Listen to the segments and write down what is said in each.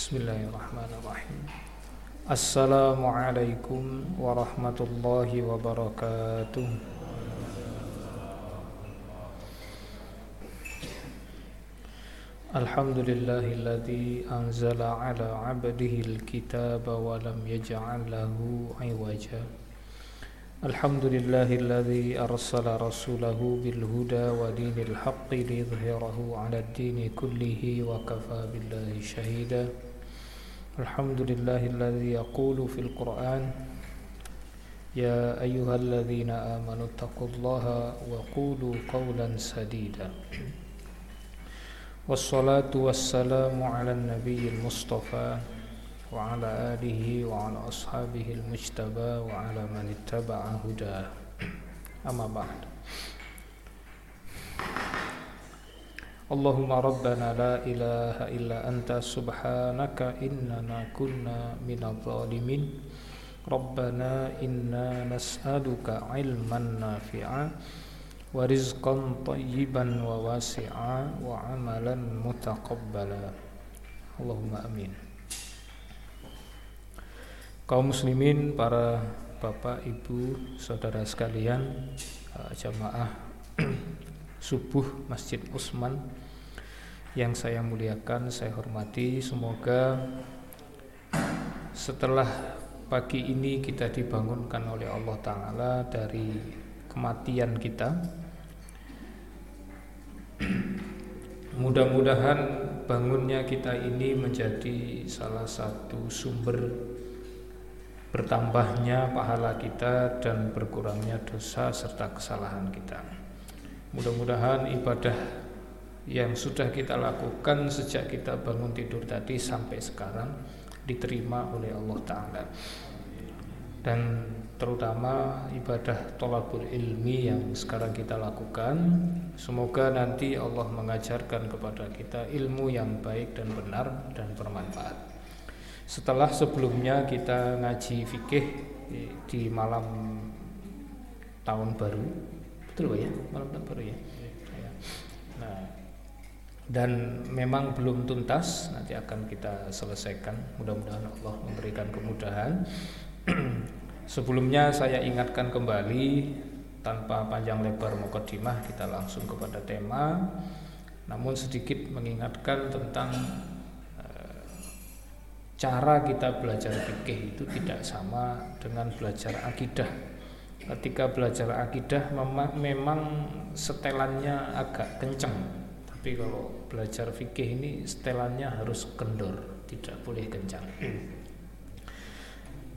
Bismillahirrahmanirrahim. Assalamualaikum warahmatullahi wabarakatuh. Alhamdulillahilladzi anzala ala abdihil kitaba wa lam yaj'al lahu 'iwaja. Alhamdulillahilladzi arsala rasulahu bil huda wa dinil haqqi liyudhhirahu 'ala ad-dini kullihi wa kafa billahi shahida. Alhamdulillahilladzi yaqulu fil Qur'an ya ayyuhalladzina amanu taqullaha wa qulu qawlan sadida. Wassalatu wassalamu 'ala an-nabiyil mustafa wa ala alihi wa ala ashabihi al-mujtaba wa ala man ittaba'a huda. Amma ba'd. Allahumma rabbana la ilaha illa anta subhanaka innana kunna minadh dhalimin. Rabbana inna nas'aluka 'ilman nafi'a wa rizqan thayyiban wa wasi'a wa 'amalan mutaqabbala. Allahumma amin. Kaum muslimin, para bapak, ibu, saudara sekalian, jamaah subuh Masjid Utsman yang saya muliakan, saya hormati. Semoga setelah pagi ini kita dibangunkan oleh Allah Ta'ala dari kematian kita. Mudah-mudahan bangunnya kita ini menjadi salah satu sumber bertambahnya pahala kita dan berkurangnya dosa serta kesalahan kita. Mudah-mudahan ibadah yang sudah kita lakukan sejak kita bangun tidur tadi sampai sekarang diterima oleh Allah Ta'ala, dan terutama ibadah thalabul ilmi yang sekarang kita lakukan. Semoga nanti Allah mengajarkan kepada kita ilmu yang baik dan benar dan bermanfaat. Setelah sebelumnya kita ngaji fikih di malam tahun baru, betul ya? Malam tahun baru ya. Nah, dan memang belum tuntas, nanti akan kita selesaikan. Mudah-mudahan Allah memberikan kemudahan. Sebelumnya saya ingatkan kembali, tanpa panjang lebar mukadimah kita langsung kepada tema. Namun sedikit mengingatkan tentang cara kita belajar fikih itu tidak sama dengan belajar akidah. Ketika belajar akidah memang setelannya agak kencang, tapi kalau belajar fikih ini setelannya harus kendor, tidak boleh kencang.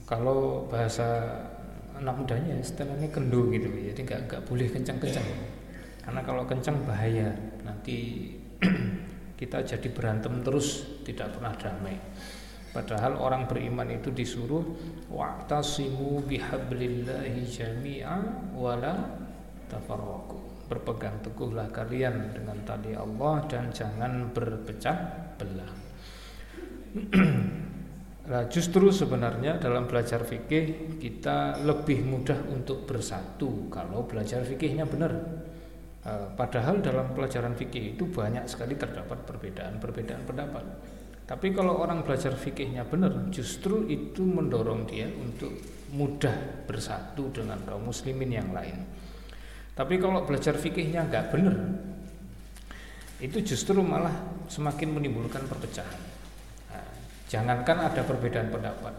Kalau bahasa anak mudanya setelannya kendo gitu, jadi nggak boleh kencang-kencang, karena kalau kencang bahaya, nanti kita jadi berantem terus, tidak pernah damai. Padahal orang beriman itu disuruh wa'tasimu bihablillahi jami'a wala tafarraqu. Berpegang teguhlah kalian dengan tali Allah dan jangan berpecah belah. Nah, justru sebenarnya dalam belajar fikih kita lebih mudah untuk bersatu kalau belajar fikihnya benar. Padahal dalam pelajaran fikih itu banyak sekali terdapat perbedaan pendapat. Tapi kalau orang belajar fikihnya benar, justru itu mendorong dia untuk mudah bersatu dengan kaum muslimin yang lain. Tapi kalau belajar fikihnya nggak benar, itu justru malah semakin menimbulkan perpecahan. Nah, jangankan ada perbedaan pendapat,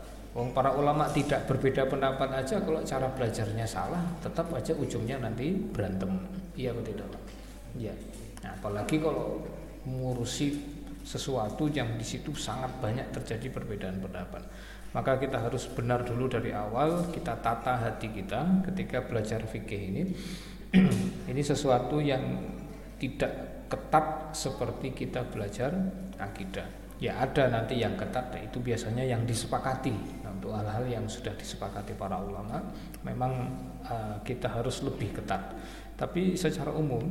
para ulama tidak berbeda pendapat aja, kalau cara belajarnya salah, tetap aja ujungnya nanti berantem. Iya atau tidak? Iya. Nah, apalagi kalau mengurusi sesuatu yang di situ sangat banyak terjadi perbedaan pendapat. Maka kita harus benar dulu dari awal, kita tata hati kita ketika belajar fikih ini. Ini sesuatu yang tidak ketat seperti kita belajar akidah. Ya ada nanti yang ketat, itu biasanya yang disepakati. Nah, untuk hal-hal yang sudah disepakati para ulama, memang kita harus lebih ketat. Tapi secara umum,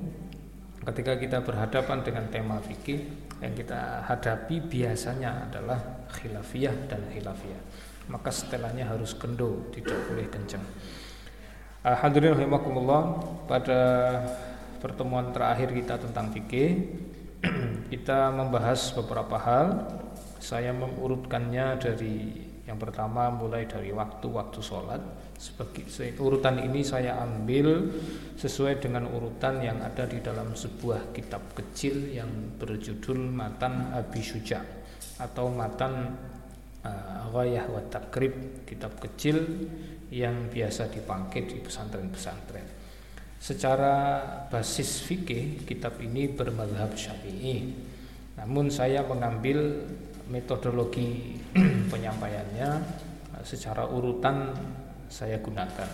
ketika kita berhadapan dengan tema fikih, yang kita hadapi biasanya adalah khilafiyah dan khilafiyah. Maka setelahnya harus kendo, tidak boleh kencang. Hadirin rahimakumullah, pada pertemuan terakhir kita tentang fikih, kita membahas beberapa hal. Saya mengurutkannya dari yang pertama mulai dari waktu-waktu sholat. Urutan ini saya ambil sesuai dengan urutan yang ada di dalam sebuah kitab kecil yang berjudul Matan Abi Syuja' atau Matan Ghoyah wa Taqrib, kitab kecil yang biasa dipakai di pesantren-pesantren. Secara basis fikih, kitab ini bermadzhab Syafi'i. Namun saya mengambil metodologi penyampaiannya secara urutan saya gunakan.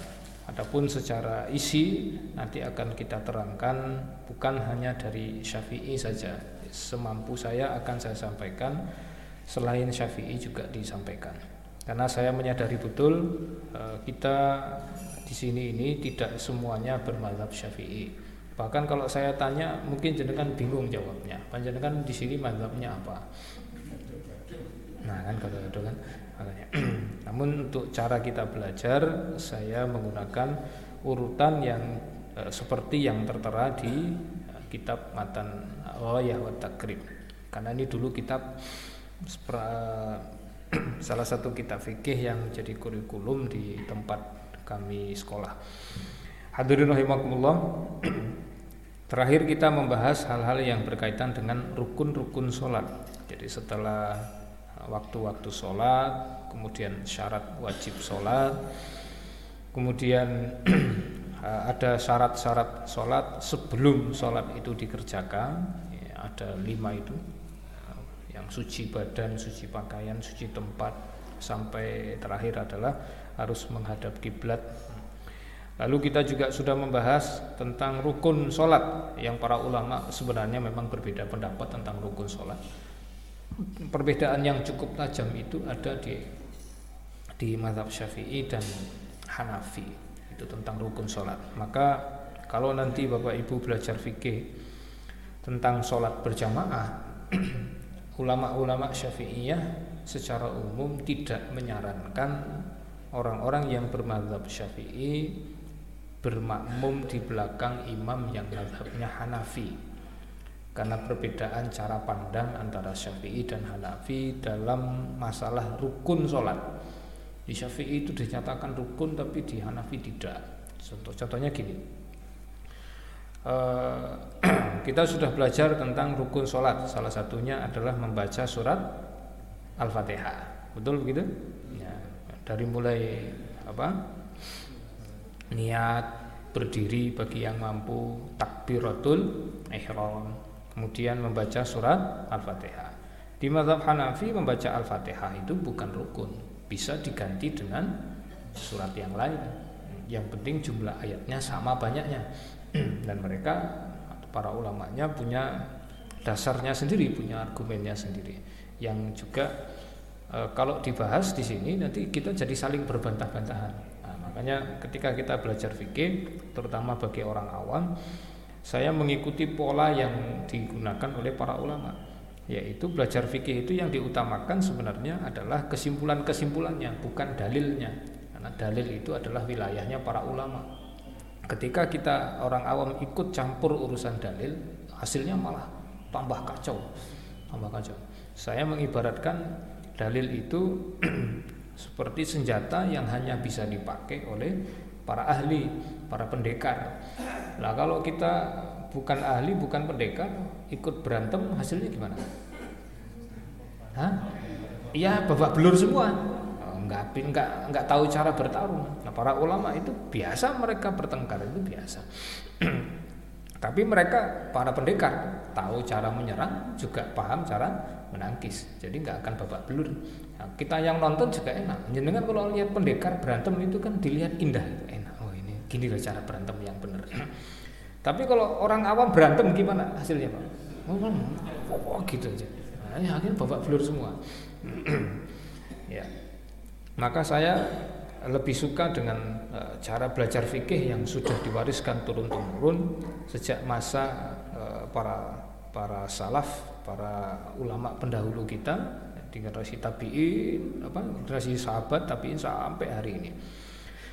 Adapun secara isi nanti akan kita terangkan bukan hanya dari Syafi'i saja. Semampu saya akan saya sampaikan, selain Syafi'i juga disampaikan. Karena saya menyadari betul kita di sini ini tidak semuanya bermadzhab Syafi'i. Bahkan kalau saya tanya mungkin jenengan bingung jawabnya. Panjenengan di sini mazhabnya apa? Nah kan kalau itu kan makanya. Namun untuk cara kita belajar saya menggunakan urutan yang seperti yang tertera di kitab Matan Ghoyah wa Taqrib. Karena ini dulu kitab salah satu kitab fikih yang jadi kurikulum di tempat kami sekolah. Hadirin rahimakumullah. Terakhir kita membahas hal-hal yang berkaitan dengan rukun-rukun sholat. Jadi setelah waktu-waktu sholat, kemudian syarat wajib sholat, kemudian ada syarat-syarat sholat sebelum sholat itu dikerjakan, ada 5 itu, yang suci badan, suci pakaian, suci tempat, sampai terakhir adalah harus menghadap kiblat. Lalu kita juga sudah membahas tentang rukun sholat, yang para ulama sebenarnya memang berbeda pendapat tentang rukun sholat. Perbedaan yang cukup tajam itu ada di mazhab Syafi'i dan Hanafi, itu tentang rukun sholat. Maka kalau nanti Bapak Ibu belajar fikih tentang sholat berjamaah, ulama-ulama Syafi'iyah secara umum tidak menyarankan orang-orang yang bermazhab Syafi'i bermakmum di belakang imam yang mazhabnya Hanafi, karena perbedaan cara pandang antara Syafi'i dan Hanafi dalam masalah rukun sholat. Di Syafi'i itu dinyatakan rukun tapi di Hanafi tidak. Contohnya gini, kita sudah belajar tentang rukun sholat, salah satunya adalah membaca surat Al-Fatihah, betul begitu? Ya, dari mulai niat, berdiri bagi yang mampu, takbiratul ihram, kemudian membaca surat Al-Fatihah. Di mazhab Hanafi membaca Al-Fatihah itu bukan rukun, bisa diganti dengan surat yang lain. Yang penting jumlah ayatnya sama banyaknya. Dan mereka para ulamanya punya dasarnya sendiri, punya argumennya sendiri. Yang juga kalau dibahas di sini nanti kita jadi saling berbantah-bantahan. Nah, makanya ketika kita belajar fikih, terutama bagi orang awam, saya mengikuti pola yang digunakan oleh para ulama, yaitu belajar fikih itu yang diutamakan sebenarnya adalah kesimpulan-kesimpulannya, bukan dalilnya. Karena dalil itu adalah wilayahnya para ulama. Ketika kita orang awam ikut campur urusan dalil, hasilnya malah tambah kacau. Saya mengibaratkan dalil itu seperti senjata yang hanya bisa dipakai oleh para ahli, para pendekar. Nah kalau kita bukan ahli, bukan pendekar, ikut berantem hasilnya gimana? Iya babak belur semua. Enggak tahu cara bertarung. Nah para ulama itu biasa mereka bertengkar, itu biasa. Tapi mereka para pendekar tahu cara menyerang, juga paham cara menangkis. Jadi enggak akan babak belur. Nah, kita yang nonton juga enak. Jenengan kalau lihat pendekar berantem itu kan dilihat indah, enak. Oh ini gini loh cara berantem yang benar. Tapi kalau orang awam berantem gimana hasilnya, Pak? Gitu aja. Nah, akhirnya babak belur semua. Ya. Maka saya lebih suka dengan cara belajar fikih yang sudah diwariskan turun-temurun sejak masa para salaf, para ulama pendahulu kita, di generasi tabi'in, generasi sahabat tabi'in sampai hari ini.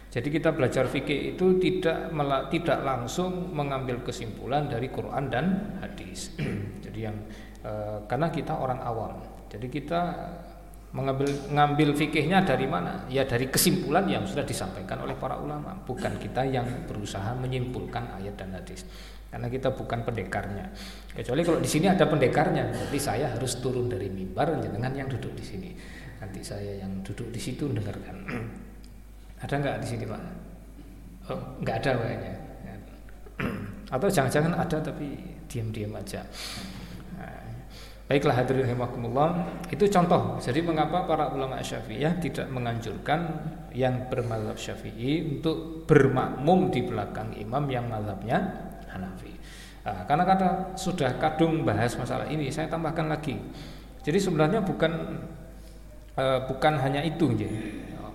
Jadi kita belajar fikih itu tidak langsung mengambil kesimpulan dari Quran dan hadis. Jadi karena kita orang awam. Jadi kita mengambil fikihnya dari mana? Ya dari kesimpulan yang sudah disampaikan oleh para ulama. Bukan kita yang berusaha menyimpulkan ayat dan hadis. Karena kita bukan pendekarnya. Kecuali kalau di sini ada pendekarnya, berarti saya harus turun dari mimbar, jangan yang duduk di sini. Nanti saya yang duduk di situ dengarkan. Ada enggak di sini, Pak? Oh, enggak ada kayaknya. Atau jangan-jangan ada tapi diam-diam aja. Baiklah hadirin rahimakumullah, itu contoh. Jadi mengapa para ulama Syafi'iyah tidak menganjurkan yang bermazhab Syafi'i untuk bermakmum di belakang imam yang mazhabnya Hanafi. Nah, karena kata sudah kadung bahas masalah ini, saya tambahkan lagi. Jadi sebenarnya bukan hanya itu ya.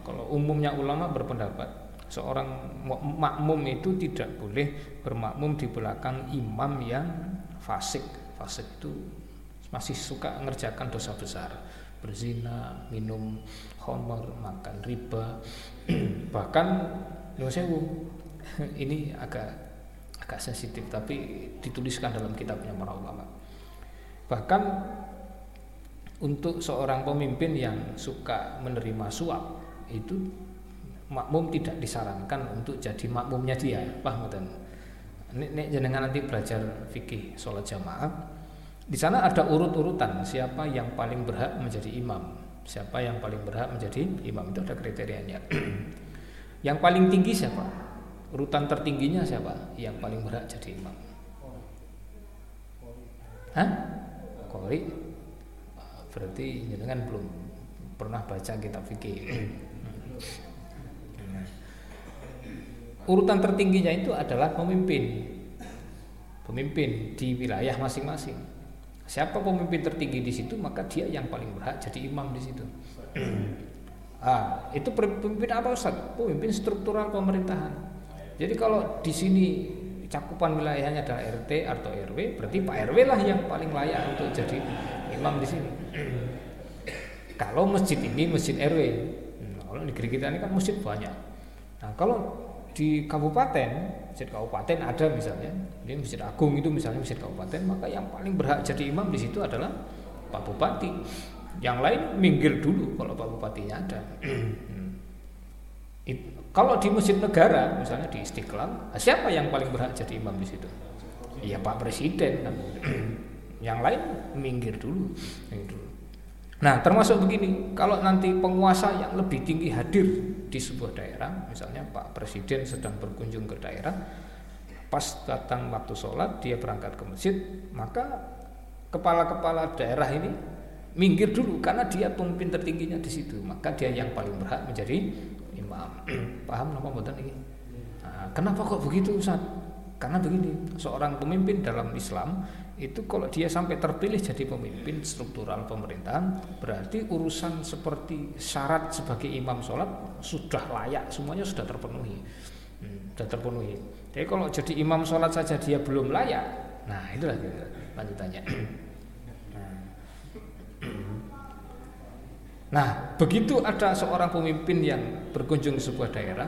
Kalau umumnya ulama berpendapat seorang makmum itu tidak boleh bermakmum di belakang imam yang fasik. Fasik itu masih suka ngerjakan dosa besar, berzina, minum khamr, makan riba, bahkan ini agak sensitif tapi dituliskan dalam kitabnya para ulama. Bahkan untuk seorang pemimpin yang suka menerima suap itu makmum tidak disarankan untuk jadi makmumnya dia. Paham kan? Nek jenengan nanti belajar fikih salat jamaah. Di sana ada urut-urutan siapa yang paling berhak menjadi imam, siapa yang paling berhak menjadi imam, itu ada kriterianya. Yang paling tinggi siapa? Urutan tertingginya siapa? Yang paling berhak jadi imam. Hah? Qori? Berarti jenengan belum pernah baca kitab fikih. Urutan tertingginya itu adalah pemimpin di wilayah masing-masing. Siapa pemimpin tertinggi di situ, maka dia yang paling berhak jadi imam di situ. Itu pemimpin apa Ustaz? Pemimpin struktural pemerintahan. Jadi kalau di sini cakupan wilayahnya adalah RT atau RW, berarti Pak RW lah yang paling layak untuk jadi imam di sini. Kalau masjid ini masjid RW, kalau negeri kita ini kan masjid banyak. Nah kalau di kabupaten, masjid kabupaten ada misalnya, di masjid agung itu misalnya masjid kabupaten, maka yang paling berhak jadi imam di situ adalah Pak Bupati. Yang lain minggir dulu kalau Pak Bupatinya ada. Kalau di masjid negara, misalnya di Istiqlal, siapa yang paling berhak jadi imam di situ? Ya Pak Presiden. Yang lain minggir dulu. Nah termasuk begini, kalau nanti penguasa yang lebih tinggi hadir di sebuah daerah, misalnya Pak Presiden sedang berkunjung ke daerah, pas datang waktu sholat dia berangkat ke masjid, maka kepala-kepala daerah ini minggir dulu karena dia pemimpin tertingginya di situ, maka dia yang paling berhak menjadi imam. Paham napa mboten iki? Nah, kenapa kok begitu Ustaz? Karena begini, seorang pemimpin dalam Islam itu kalau dia sampai terpilih jadi pemimpin struktural pemerintahan, berarti urusan seperti syarat sebagai imam sholat sudah layak, semuanya sudah terpenuhi. Jadi kalau jadi imam sholat saja dia belum layak, nah itulah gitu, lanjutannya. Nah begitu ada seorang pemimpin yang berkunjung ke sebuah daerah,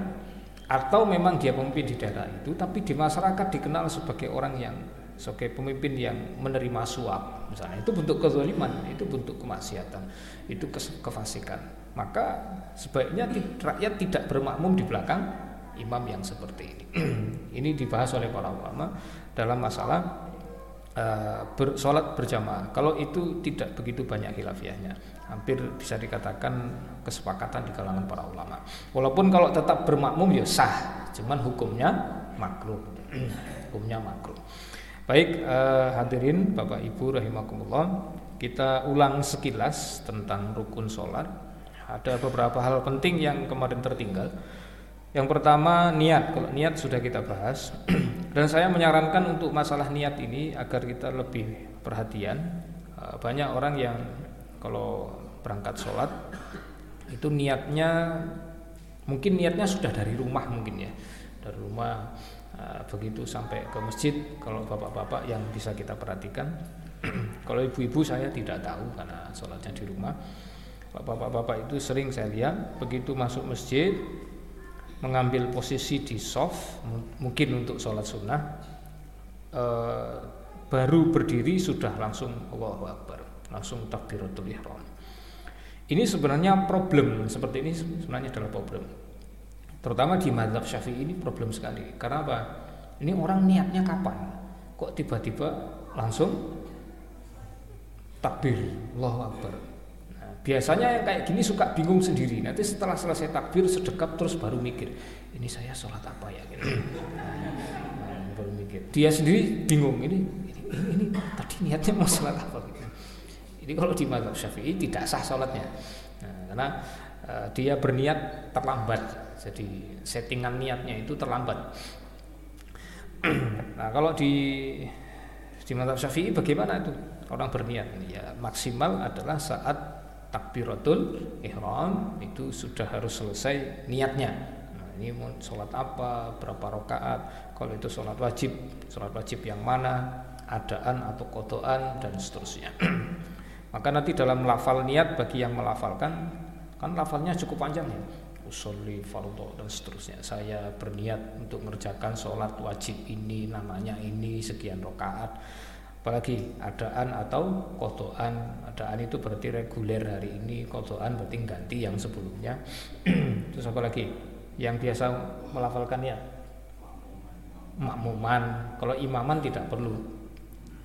atau memang dia pemimpin di daerah itu, tapi di masyarakat dikenal sebagai orang yang sebagai pemimpin yang menerima suap misalnya, itu bentuk kezaliman, itu bentuk kemaksiatan, itu kefasikan, maka sebaiknya rakyat tidak bermakmum di belakang imam yang seperti ini. Ini dibahas oleh para ulama dalam masalah sholat berjamaah. Kalau itu tidak begitu banyak khilafiyahnya, hampir bisa dikatakan kesepakatan di kalangan para ulama, walaupun kalau tetap bermakmum ya sah, cuman hukumnya makruh. Baik hadirin Bapak Ibu rahimakumullah, kita ulang sekilas tentang rukun sholat. Ada beberapa hal penting yang kemarin tertinggal. Yang pertama niat, kalau niat sudah kita bahas. Dan saya menyarankan untuk masalah niat ini agar kita lebih perhatian. Banyak orang yang kalau berangkat sholat itu niatnya, mungkin niatnya sudah dari rumah mungkin ya, dari rumah. Begitu sampai ke masjid, kalau bapak-bapak yang bisa kita perhatikan, kalau ibu-ibu saya tidak tahu karena sholatnya di rumah. Bapak-bapak itu sering saya lihat begitu masuk masjid mengambil posisi di sof, mungkin untuk sholat sunnah, baru berdiri sudah langsung Allahu Akbar. langsung takbiratul ihram. Ini sebenarnya problem, seperti ini sebenarnya adalah problem. Terutama di mazhab Syafi'i ini problem sekali. Karena apa? Ini orang niatnya kapan? Kok tiba-tiba langsung takbir, Allahu Akbar. Nah, biasanya yang kayak gini suka bingung sendiri. Nanti setelah selesai takbir sedekap terus baru mikir, ini saya sholat apa ya? Gitu. Nah, baru mikir. Dia sendiri bingung ini tadi niatnya mau sholat apa? Gitu. Ini kalau di mazhab Syafi'i tidak sah sholatnya. Nah, karena dia berniat terlambat. Jadi settingan niatnya itu terlambat. Nah, kalau di mazhab Syafi'i bagaimana itu? Orang berniat ya maksimal adalah saat takbiratul ihram itu sudah harus selesai niatnya. Nah, ini mau sholat apa, berapa rakaat, kalau itu sholat wajib yang mana, adaan atau qadaan dan seterusnya. Maka nanti dalam lafal niat bagi yang melafalkan, kan lafalnya cukup panjang ya. Usolli fardhu dan seterusnya. Saya berniat untuk mengerjakan sholat wajib ini, namanya ini, sekian rakaat. Apalagi adaan atau qadaan. Adaan itu berarti reguler hari ini, qadaan berarti ganti yang sebelumnya. Terus apalagi yang biasa melafalkannya, makmuman. Kalau imaman tidak perlu,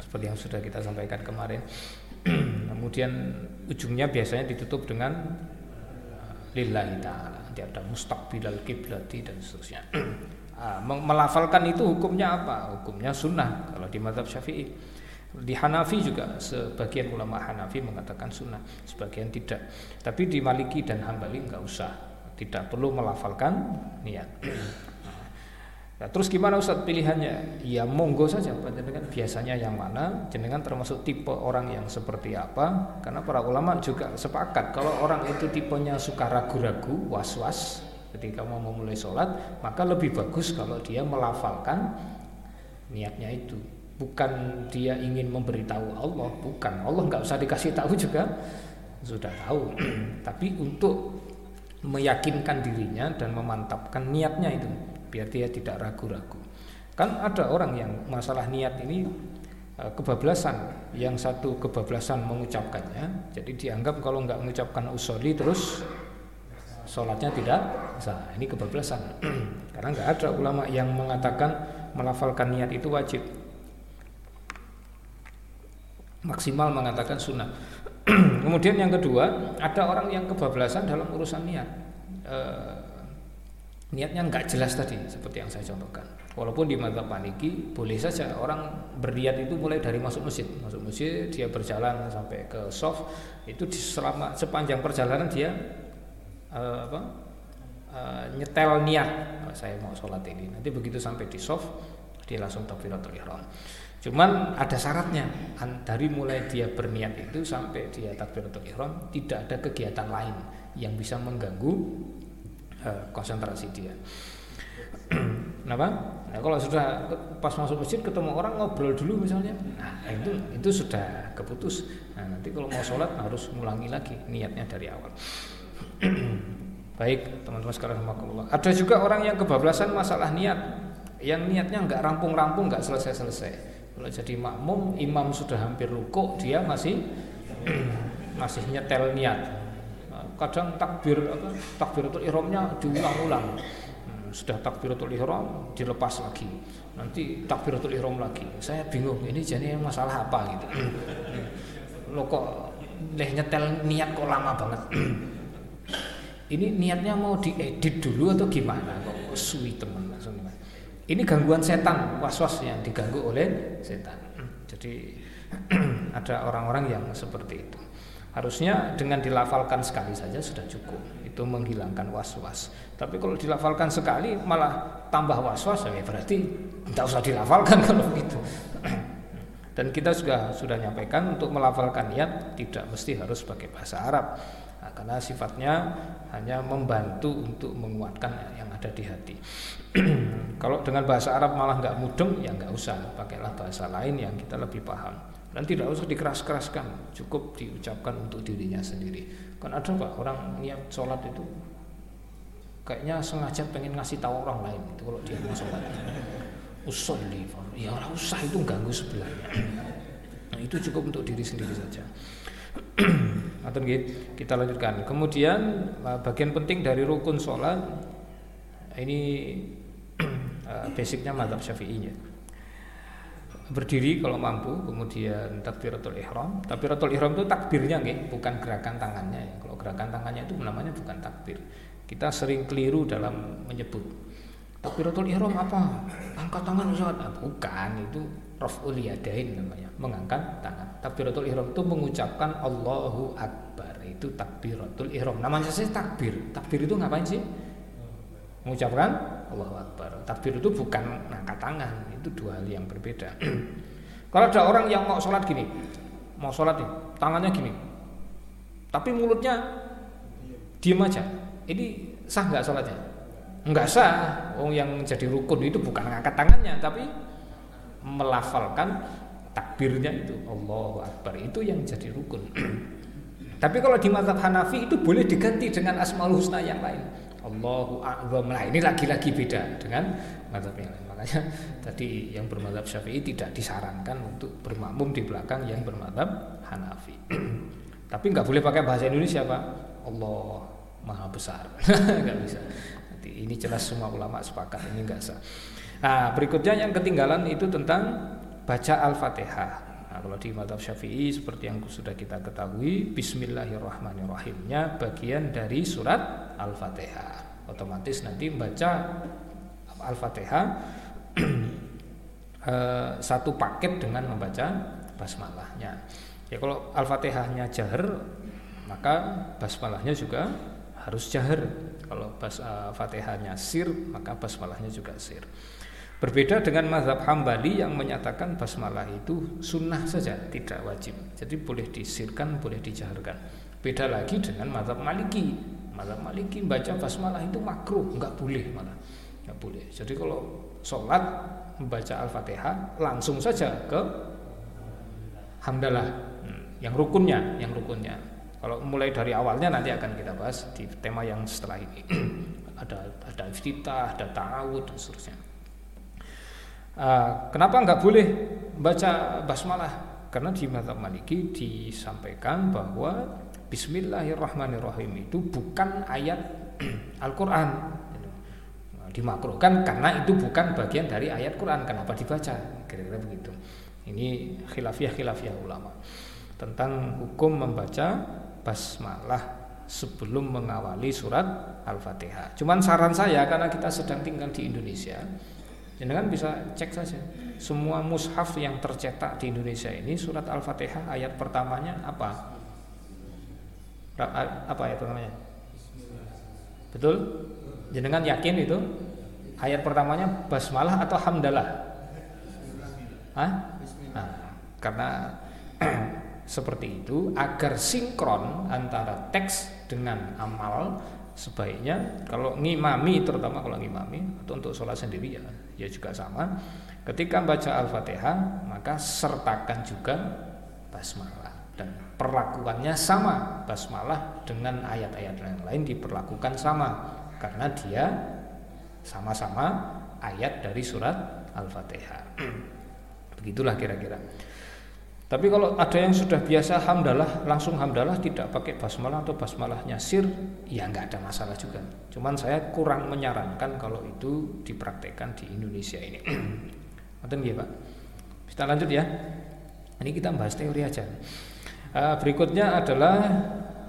seperti yang sudah kita sampaikan kemarin. Kemudian ujungnya biasanya ditutup dengan lillahi ta'ala. Ada mustaqbilal kiblati dan seterusnya. Melafalkan itu hukumnya apa? Hukumnya sunnah kalau di mazhab Syafi'i. Di Hanafi juga sebagian ulama Hanafi mengatakan sunnah, sebagian tidak. Tapi di Maliki dan Hambali enggak usah, tidak perlu melafalkan niat. Nah, terus gimana Ustaz pilihannya? Ya monggo saja, panjenengan biasanya yang mana, jenengan termasuk tipe orang yang seperti apa? Karena para ulama juga sepakat kalau orang itu tipenya suka ragu-ragu, was-was ketika mau memulai sholat, maka lebih bagus kalau dia melafalkan niatnya itu. Bukan dia ingin memberitahu Allah, bukan. Allah enggak usah dikasih tahu juga, sudah tahu. Tapi untuk meyakinkan dirinya dan memantapkan niatnya itu, biar dia tidak ragu-ragu. Kan ada orang yang masalah niat ini kebablasan, yang satu kebablasan mengucapkannya, jadi dianggap kalau nggak mengucapkan usolli terus sholatnya tidak sah. Ini kebablasan. Karena nggak ada ulama yang mengatakan melafalkan niat itu wajib. Maksimal mengatakan sunnah. Kemudian yang kedua, ada orang yang kebablasan dalam urusan niat. Niatnya enggak jelas tadi seperti yang saya contohkan. Walaupun di mazhab Maliki boleh saja orang berniat itu mulai dari masuk masjid dia berjalan sampai ke sof, itu selama sepanjang perjalanan dia nyetel niat, saya mau sholat ini. Nanti begitu sampai di sof dia langsung takbiratul ihram. Cuman ada syaratnya, dari mulai dia berniat itu sampai dia takbiratul ihram tidak ada kegiatan lain yang bisa mengganggu konsentrasi dia. Kenapa? Nah, kalau sudah pas masuk masjid ketemu orang ngobrol dulu misalnya, nah itu sudah keputus. Nah, nanti kalau mau sholat harus ngulangi lagi niatnya dari awal. Baik teman-teman sekalian, ada juga orang yang kebablasan masalah niat, yang niatnya nggak rampung-rampung, nggak selesai-selesai. Kalau jadi makmum, imam sudah hampir rukuk, dia masih nyetel niat. Kadang takbiratul ihramnya diulang-ulang. Sudah takbiratul ihram dilepas lagi, nanti takbiratul ihram lagi. Saya bingung ini jadi masalah apa gitu. Loh kok nyetel niat kok lama banget. Ini niatnya mau diedit dulu atau gimana? Kok suwi teman langsung. Ini gangguan setan, was-was yang diganggu oleh setan. Jadi ada orang-orang yang seperti itu. Harusnya dengan dilafalkan sekali saja sudah cukup, itu menghilangkan was-was. Tapi kalau dilafalkan sekali malah tambah was-was, ya berarti tidak usah dilafalkan kalau begitu. Dan kita sudah nyampaikan untuk melafalkan niat tidak mesti harus pakai bahasa Arab. Nah, karena sifatnya hanya membantu untuk menguatkan yang ada di hati. Kalau dengan bahasa Arab malah nggak mudeng, ya nggak usah, pakailah bahasa lain yang kita lebih paham. Dan tidak usah dikeras-keraskan, cukup diucapkan untuk dirinya sendiri. Kan ada Pak orang niat sholat itu kayaknya sengaja pengen ngasih tahu orang lain itu kalau dia mau sholat. Usolli, ya orang usah itu ganggu sebelahnya. Nah, itu cukup untuk diri sendiri saja. Kita lanjutkan. Kemudian bagian penting dari rukun sholat ini basicnya mazhab Syafi'inya. Berdiri kalau mampu, kemudian takbiratul ihram. Takbiratul ihram itu takbirnya, bukan gerakan tangannya. Kalau gerakan tangannya itu namanya bukan takbir. Kita sering keliru dalam menyebut takbiratul ihram apa? Angkat tangan Ustaz. Nah, bukan, itu raf'ul yadain namanya, mengangkat tangan. Takbiratul ihram itu mengucapkan Allahu Akbar. Itu takbiratul ihram. Namanya saja takbir. Takbir itu ngapain sih? Mengucapkan Allahu Akbar. Takbir itu bukan angkat tangan. Itu dua hal yang berbeda. Kalau ada orang yang mau sholat gini, mau sholat nih, tangannya gini, tapi mulutnya diam aja, ini sah nggak sholatnya? Nggak sah. Oh, yang jadi rukun itu bukan ngangkat tangannya, tapi melafalkan takbirnya itu Allahu Akbar. Itu yang jadi rukun. Tapi kalau di mazhab Hanafi itu boleh diganti dengan Asmaul Husna yang lain. Allahu Akbar. Nah, ini lagi-lagi beda dengan mazhab yang lain. Makanya tadi yang bermazhab Syafi'i tidak disarankan untuk bermakmum di belakang yang bermazhab Hanafi. Tapi nggak boleh pakai bahasa Indonesia, Pak. Allah Maha Besar. Enggak bisa. Nanti ini jelas semua ulama sepakat ini enggak sah. Nah, berikutnya yang ketinggalan itu tentang baca Al-Fatihah. Nah, kalau di mazhab Syafi'i seperti yang sudah kita ketahui, bismillahirrahmanirrahimnya bagian dari surat Al-Fatihah. Otomatis nanti membaca Al-Fatihah satu paket dengan membaca basmalahnya. Ya, kalau Al-Fatihahnya jahar, maka basmalahnya juga harus jahar. Kalau Fatihahnya sir, maka basmalahnya juga sir. Berbeda dengan mazhab Hambali yang menyatakan basmalah itu sunnah saja, tidak wajib. Jadi boleh disirkan, boleh dijaharkan. Beda lagi dengan mazhab Maliki. Mazhab Maliki membaca basmalah itu makruh, enggak boleh malah. Enggak boleh. Jadi kalau sholat membaca Al-Fatihah langsung saja ke hamdalah yang rukunnya. Kalau mulai dari awalnya nanti akan kita bahas di tema yang setelah ini. ada iftitah, ada ta'awud dan seterusnya. Kenapa enggak boleh baca basmalah? Karena di mazhab Maliki disampaikan bahwa bismillahirrahmanirrahim itu bukan ayat Al-Qur'an. Dimakruhkan karena itu bukan bagian dari ayat Qur'an. Kenapa dibaca? Kira-kira begitu. Ini khilafiyah ulama tentang hukum membaca basmalah sebelum mengawali surat Al-Fatihah. Cuman saran saya, karena kita sedang tinggal di Indonesia, jangan bisa cek saja semua mushaf yang tercetak di Indonesia ini surat Al-Fatihah ayat pertamanya apa? Apa ayat pertamanya? Betul? Jangan yakin itu ayat pertamanya basmalah atau hamdalah? Hah? Nah, karena seperti itu, agar sinkron antara teks dengan amal, sebaiknya kalau ngimami, terutama kalau ngimami atau untuk sholat sendiri ya juga sama. Ketika baca Al-Fatihah maka sertakan juga basmalah, dan perlakuannya sama, basmalah dengan ayat-ayat yang lain diperlakukan sama karena dia sama-sama ayat dari surat Al-Fatihah. Begitulah kira-kira. Tapi kalau ada yang sudah biasa hamdalah, langsung hamdalah tidak pakai basmalah atau basmalahnya sir, ya enggak ada masalah juga. Cuman saya kurang menyarankan kalau itu dipraktekkan di Indonesia ini. Maten nggih, Pak. Kita lanjut ya. Ini kita bahas teori aja. Berikutnya adalah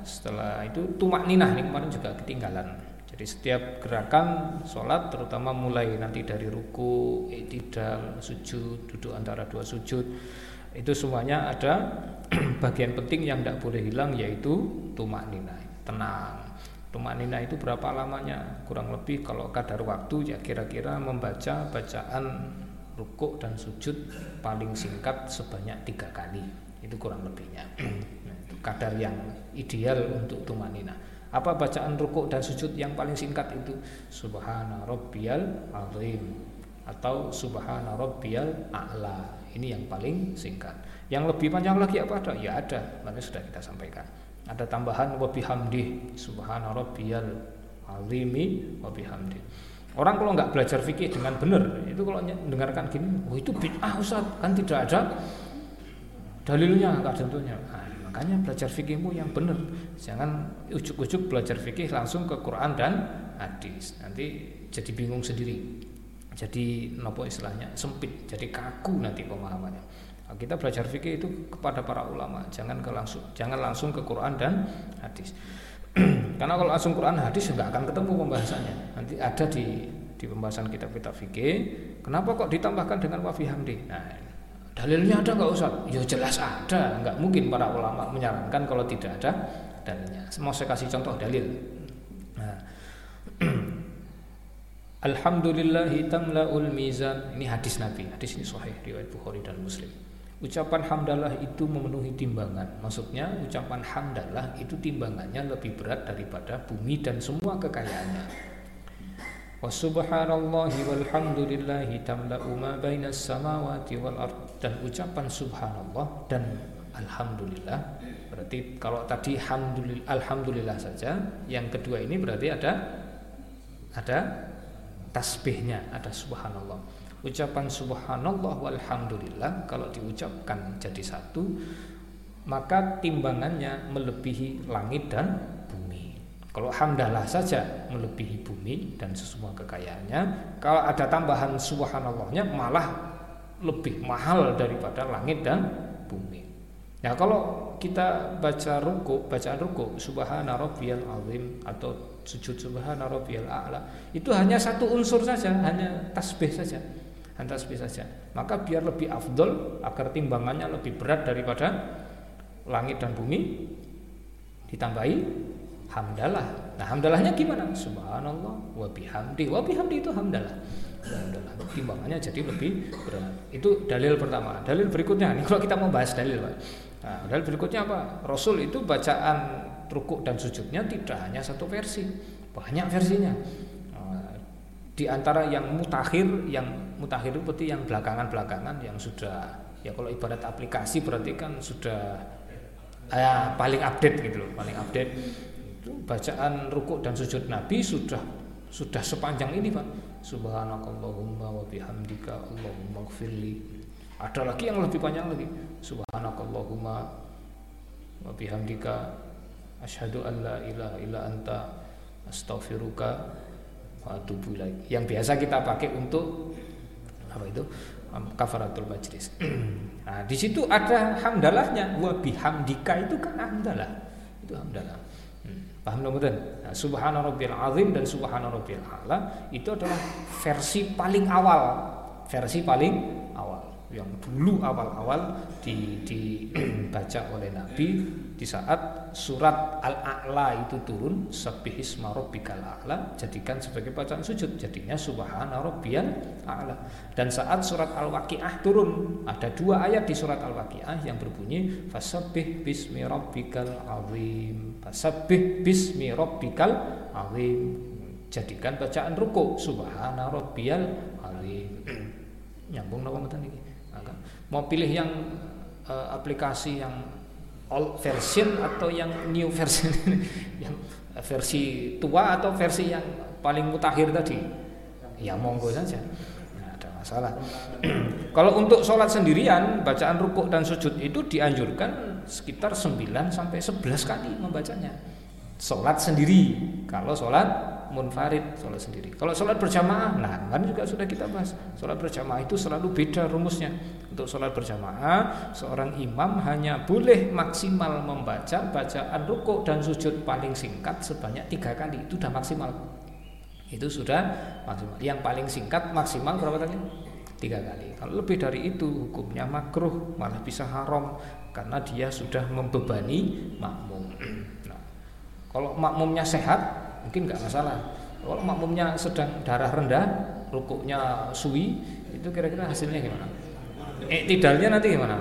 setelah itu tumakninah. Ini kemarin juga ketinggalan. Jadi setiap gerakan sholat, terutama mulai nanti dari ruku, i'tidal, sujud, duduk antara dua sujud, itu semuanya ada bagian penting yang tidak boleh hilang, yaitu tumakninah, tenang. Tumakninah itu berapa lamanya? Kurang lebih kalau kadar waktu ya kira-kira membaca bacaan rukuk dan sujud paling singkat sebanyak 3 kali. Itu kurang lebihnya. Nah, itu kadar yang ideal untuk tumakninah. Apa bacaan rukuk dan sujud yang paling singkat itu? Subhana rabbiyal azim atau subhana rabbiyal a'la. Ini yang paling singkat. Yang lebih panjang lagi apa ada? Ya ada, makanya sudah kita sampaikan. Ada tambahan wa bihamdih, subhana rabbiyal azimi wa bihamdih. Orang kalau enggak belajar fikih dengan benar, itu kalau mendengarkan gini, oh itu bid'ah Ustaz, kan tidak ada dalilnya, enggak ada tentunya. Nah, makanya belajar fikihmu yang benar. Jangan ujuk-ujuk belajar fikih langsung ke Quran dan hadis. Nanti jadi bingung sendiri. Jadi nopo istilahnya sempit, jadi kaku nanti pemahamannya. Nah, kita belajar fikih itu kepada para ulama, jangan langsung ke Quran dan hadis. Karena kalau langsung Quran hadis enggak akan ketemu pembahasannya. Nanti ada di pembahasan kitab-kitab fikih, kenapa kok ditambahkan dengan wa fi hamdi? Nah, dalilnya ada enggak Ustaz? Ya jelas ada, enggak mungkin para ulama menyarankan kalau tidak ada dalilnya. Mau saya kasih contoh dalil. Nah. Alhamdulillahi tamla'ul mizan. Ini hadis Nabi, hadis ini sahih riwayat Bukhari dan Muslim. Ucapan hamdalah itu memenuhi timbangan. Maksudnya ucapan hamdalah itu timbangannya lebih berat daripada bumi dan semua kekayaannya. Wa subhanallahi walhamdulillahi tamla'u ma bainas samawati wal ard. Dan ucapan subhanallah dan alhamdulillah, berarti kalau tadi alhamdulillah saja, yang kedua ini berarti ada tasbihnya, ada subhanallah. Ucapan subhanallah walhamdulillah kalau diucapkan jadi satu, maka timbangannya melebihi langit dan bumi. Kalau hamdalah saja melebihi bumi dan semua kekayaannya, kalau ada tambahan subhanallahnya malah lebih mahal daripada langit dan bumi. Nah, kalau kita baca bacaan ruku subhana rabbiyal azim atau sujud subhana rabbiyal a'la, itu hanya satu unsur saja, hanya tasbih saja. Maka biar lebih afdol, agar timbangannya lebih berat daripada langit dan bumi, ditambahi hamdalah. Nah, hamdalahnya gimana? Subhanallah wa bihamdi. Wa bihamdi itu hamdalah. Timbangannya jadi lebih berat. Itu dalil pertama. Dalil berikutnya, ini kalau kita mau bahas dalil, Pak. Nah, dalil berikutnya apa? Rasul itu bacaan rukuk dan sujudnya tidak hanya satu versi, banyak versinya. Di antara yang mutakhir itu berarti yang belakangan-belakangan, yang sudah, ya kalau ibarat aplikasi berarti kan sudah paling update gitu loh, paling update. Itu bacaan rukuk dan sujud Nabi sudah sepanjang ini, Pak. Subhanakallahumma wa bihamdika Allahumma ighfirli. Ada lagi yang lebih panjang lagi. Subhanakallahumma wa bihamdika asyhadu an la ilaha illa anta astaghfiruka wa atubu ilaik, yang biasa kita pakai untuk apa itu, kafaratul majlis. Nah, di situ ada hamdalahnya, wa bihamdika itu kan hamdalah. Itu hamdalah. Paham mboten? Nah, subhana rabbil azim dan subhana rabbil a'la itu adalah versi paling awal. Yang dulu awal-awal dibaca oleh Nabi di saat surat Al-A'la itu turun, Sabbihisma rabbikal a'la, jadikan sebagai bacaan sujud, jadinya subhana rabbiyal a'la. Dan saat surat Al-Waqi'ah turun, ada dua ayat di surat Al-Waqi'ah yang berbunyi fasabbih bismi rabbikal azim. Fasabbih bismi rabbikal azim. Jadikan bacaan ruku subhana rabbiyal azim. Nyambung napa mboten iki? Mau pilih yang aplikasi yang old version atau yang new version, yang versi tua atau versi yang paling mutakhir tadi, ya monggo saja, nggak ada masalah. Kalau untuk sholat sendirian, bacaan rukuk dan sujud itu dianjurkan sekitar 9-11 kali membacanya. Sholat sendiri, kalau sholat munfarid, sholat sendiri. Kalau sholat berjamaah, nah kan juga sudah kita bahas. Sholat berjamaah itu selalu beda rumusnya. Untuk sholat berjamaah, seorang imam hanya boleh maksimal membaca bacaan rukuk dan sujud paling singkat sebanyak 3 kali. Itu sudah maksimal. Yang paling singkat maksimal berapa kali? 3 kali. Kalau lebih dari itu hukumnya makruh, malah bisa haram, karena dia sudah membebani makmum. Nah, kalau makmumnya sehat mungkin enggak masalah. Kalau makmumnya sedang darah rendah, rukuknya suwi, itu kira-kira hasilnya gimana? Tidalnya nanti gimana?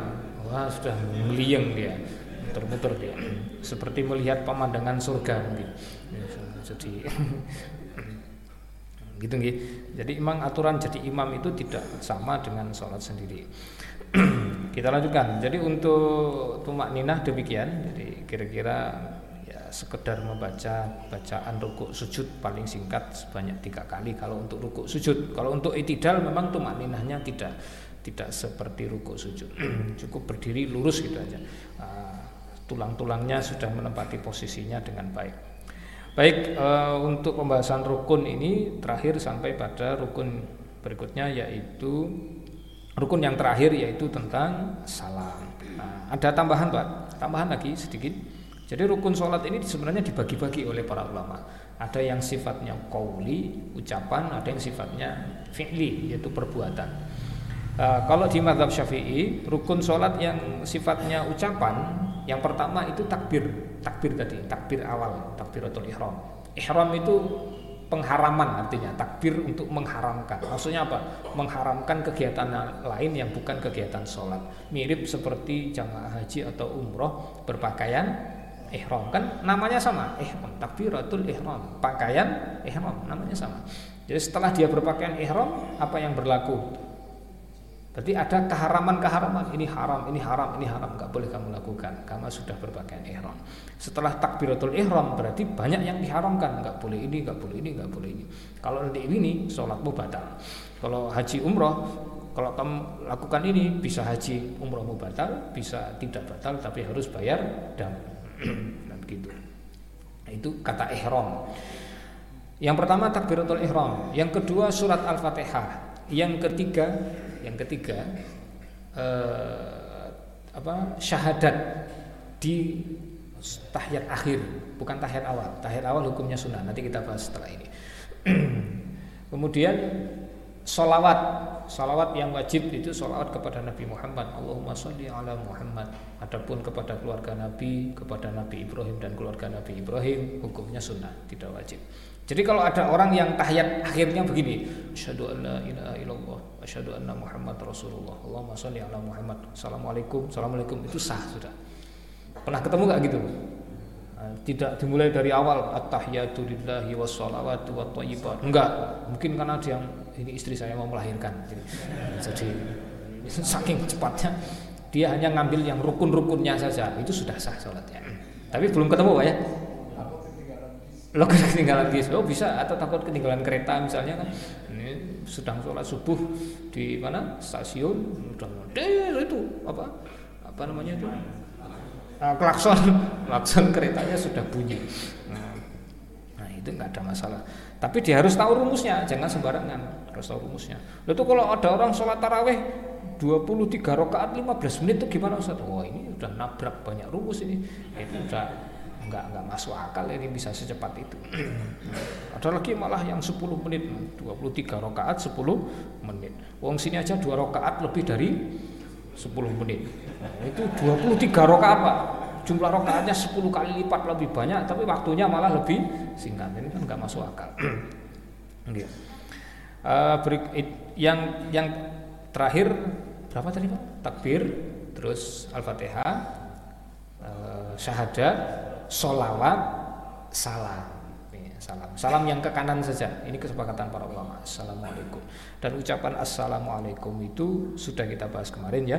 Wah, sudah meliang dia, muter-muter dia. Seperti melihat pemandangan surga mungkin. Jadi gitu nggih. Jadi memang aturan jadi imam itu tidak sama dengan sholat sendiri. Kita lanjutkan. Jadi untuk tumakninah demikian. Jadi kira-kira sekedar membaca bacaan rukuk sujud paling singkat sebanyak 3 kali kalau untuk rukuk sujud. Kalau untuk i'tidal memang tumakninahnya tidak tidak seperti rukuk sujud, cukup berdiri lurus gitu aja, tulang-tulangnya sudah menempati posisinya dengan baik. Untuk pembahasan rukun ini terakhir sampai pada rukun berikutnya, yaitu rukun yang terakhir yaitu tentang salam. Ada tambahan Pak, tambahan lagi sedikit. Jadi rukun sholat ini sebenarnya dibagi-bagi oleh para ulama. Ada yang sifatnya qauli, ucapan, ada yang sifatnya fi'li, yaitu perbuatan. Kalau di mazhab Syafi'i, rukun sholat yang sifatnya ucapan, yang pertama itu takbir awal, takbiratul ihram. Ihram itu pengharaman, artinya takbir untuk mengharamkan. Maksudnya apa? Mengharamkan kegiatan lain yang bukan kegiatan sholat. Mirip seperti jamaah haji atau umroh berpakaian ihram, kan namanya sama, ihram, takbiratul ihram, pakaian ihram, namanya sama. Jadi setelah dia berpakaian ihram, apa yang berlaku? Berarti ada keharaman-keharaman, ini haram, enggak boleh kamu lakukan karena sudah berpakaian ihram. Setelah takbiratul ihram berarti banyak yang diharamkan, enggak boleh ini. Kalau nanti ini sholatmu batal. Kalau haji umroh, kalau kamu lakukan ini bisa haji umrohmu batal, bisa tidak batal tapi harus bayar dam dan gitu. Nah, itu kata ihram. Yang pertama takbiratul ihram, yang kedua surat Al-Fatihah, yang ketiga syahadat di tahiyat akhir, bukan tahiyat awal. Tahiyat awal hukumnya sunnah, nanti kita bahas setelah ini. Kemudian sholawat yang wajib itu sholawat kepada Nabi Muhammad, Allahumma sholli ala Muhammad. Adapun kepada keluarga Nabi, kepada Nabi Ibrahim dan keluarga Nabi Ibrahim, hukumnya sunnah, tidak wajib. Jadi kalau ada orang yang tahiyat akhirnya begini, asyhadu an la ilaha illallah wa asyhadu anna Muhammad rasulullah, Allahumma shalli ala Muhammad. Assalamualaikum, itu sah sudah. Pernah ketemu enggak gitu? Tidak dimulai dari awal at-tahiyatu lillahi wassalawatu waththayyibat. Enggak, mungkin karena dia ini istri saya mau melahirkan. Jadi saking cepatnya dia hanya ngambil yang rukun-rukunnya saja, itu sudah sah salatnya. Tapi belum ketemu Pak ya. Lo ketinggalan bis, oh bisa, atau takut ketinggalan kereta misalnya kan, ini sedang sholat subuh di mana stasiun, klakson keretanya sudah bunyi, nah itu nggak ada masalah. Tapi dia harus tahu rumusnya, jangan sembarangan, harus tahu rumusnya. Lo tuh kalau ada orang sholat taraweh 23 rakaat 15 menit itu gimana Ustaz? Wah ini udah nabrak banyak rumus ini, itu udah enggak masuk akal, ini bisa secepat itu. Ada lagi malah yang 10 menit, 23 rakaat 10 menit. Wong sini aja 2 rakaat lebih dari 10 menit. Nah, itu 23 rakaat Pak. Jumlah rakaatnya 10 kali lipat lebih banyak, tapi waktunya malah lebih singkat. Ini kan enggak masuk akal. Nggih. Yang terakhir berapa tadi Pak? Takbir, terus Al-Fatihah, syahadat, sholawat, salam yang ke kanan saja. Ini kesepakatan para ulama. Assalamualaikum. Dan ucapan assalamualaikum itu sudah kita bahas kemarin ya.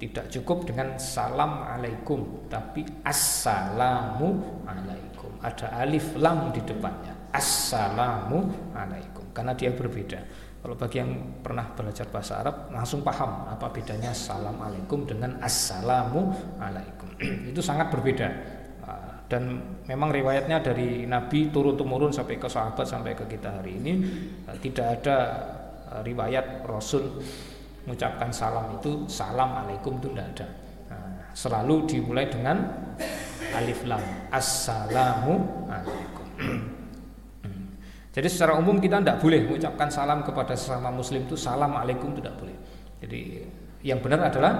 Tidak cukup dengan salam alaikum, tapi assalamu alaikum. Ada alif lam di depannya. Assalamu alaikum. Karena dia berbeda. Kalau bagi yang pernah belajar bahasa Arab langsung paham apa bedanya salam alaikum dengan assalamu alaikum. Itu sangat berbeda. Dan memang riwayatnya dari Nabi turun-temurun sampai ke sahabat sampai ke kita hari ini, tidak ada riwayat Rasul mengucapkan salam itu Assalamualaikum itu tidak ada. Selalu dimulai dengan alif lam, Assalamualaikum. Jadi secara umum kita tidak boleh mengucapkan salam kepada sesama muslim itu Assalamualaikum itu tidak boleh. Jadi yang benar adalah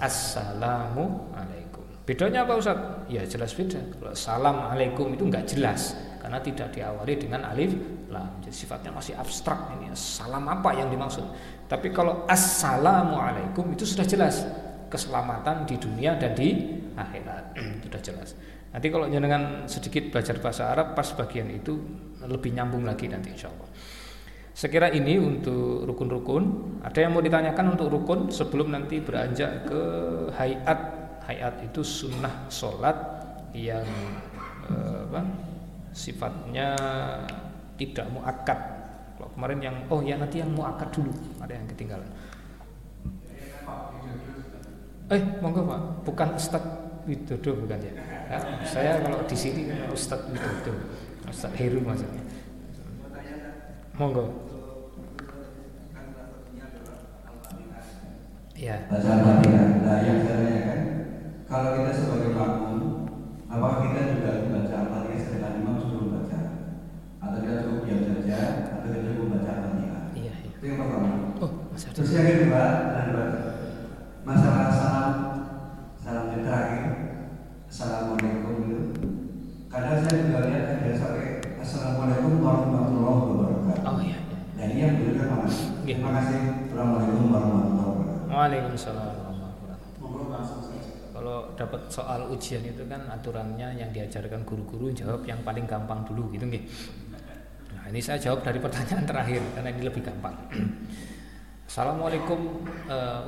Assalamualaikum. Bedanya apa Ustaz? Ya jelas beda. Kalau Assalamualaikum itu enggak jelas karena tidak diawali dengan alif lam. Jadi sifatnya masih abstrak ini. Salam apa yang dimaksud? Tapi kalau Assalamualaikum itu sudah jelas. Keselamatan di dunia dan di akhirat sudah jelas. Nanti kalau nyenengan sedikit belajar bahasa Arab pas bagian itu lebih nyambung lagi nanti insyaallah. Sekira ini untuk rukun-rukun. Ada yang mau ditanyakan untuk rukun sebelum nanti beranjak ke hayat? Hayat itu sunnah sholat yang sifatnya tidak muakkad. Kalau kemarin nanti yang muakkad dulu, ada yang ketinggalan. Monggo Pak, bukan Ustadz Widodo bukan ya? Ya saya kalau di sini Ustadz Widodo, Ustadz Heru maksudnya. Monggo. Ya. Masalah latihan, nah yang saya tanyakan, kalau kita sebagai makmum, apakah kita juga membaca al-fatihah setelah imam sebelum baca, atau kita cukup diam saja, atau kita cukup membaca al-fatihah? Iya. Itu yang pertama. Terus yang kedua, masalah salam yang terakhir, assalamualaikum itu. Kadang saya juga lihat ada sampai assalamualaikum warahmatullahi wabarakatuh. Oh iya. Nah ini yang benar mana? Terima kasih. Assalamualaikum warahmatullahi wabarakatuh. Waalaikumsalam warahmatullahi wabarakatuh. Kalau dapat soal ujian itu kan aturannya yang diajarkan guru-guru jawab yang paling gampang dulu gitu nggih. Nah, ini saya jawab dari pertanyaan terakhir karena ini lebih gampang. Assalamualaikum,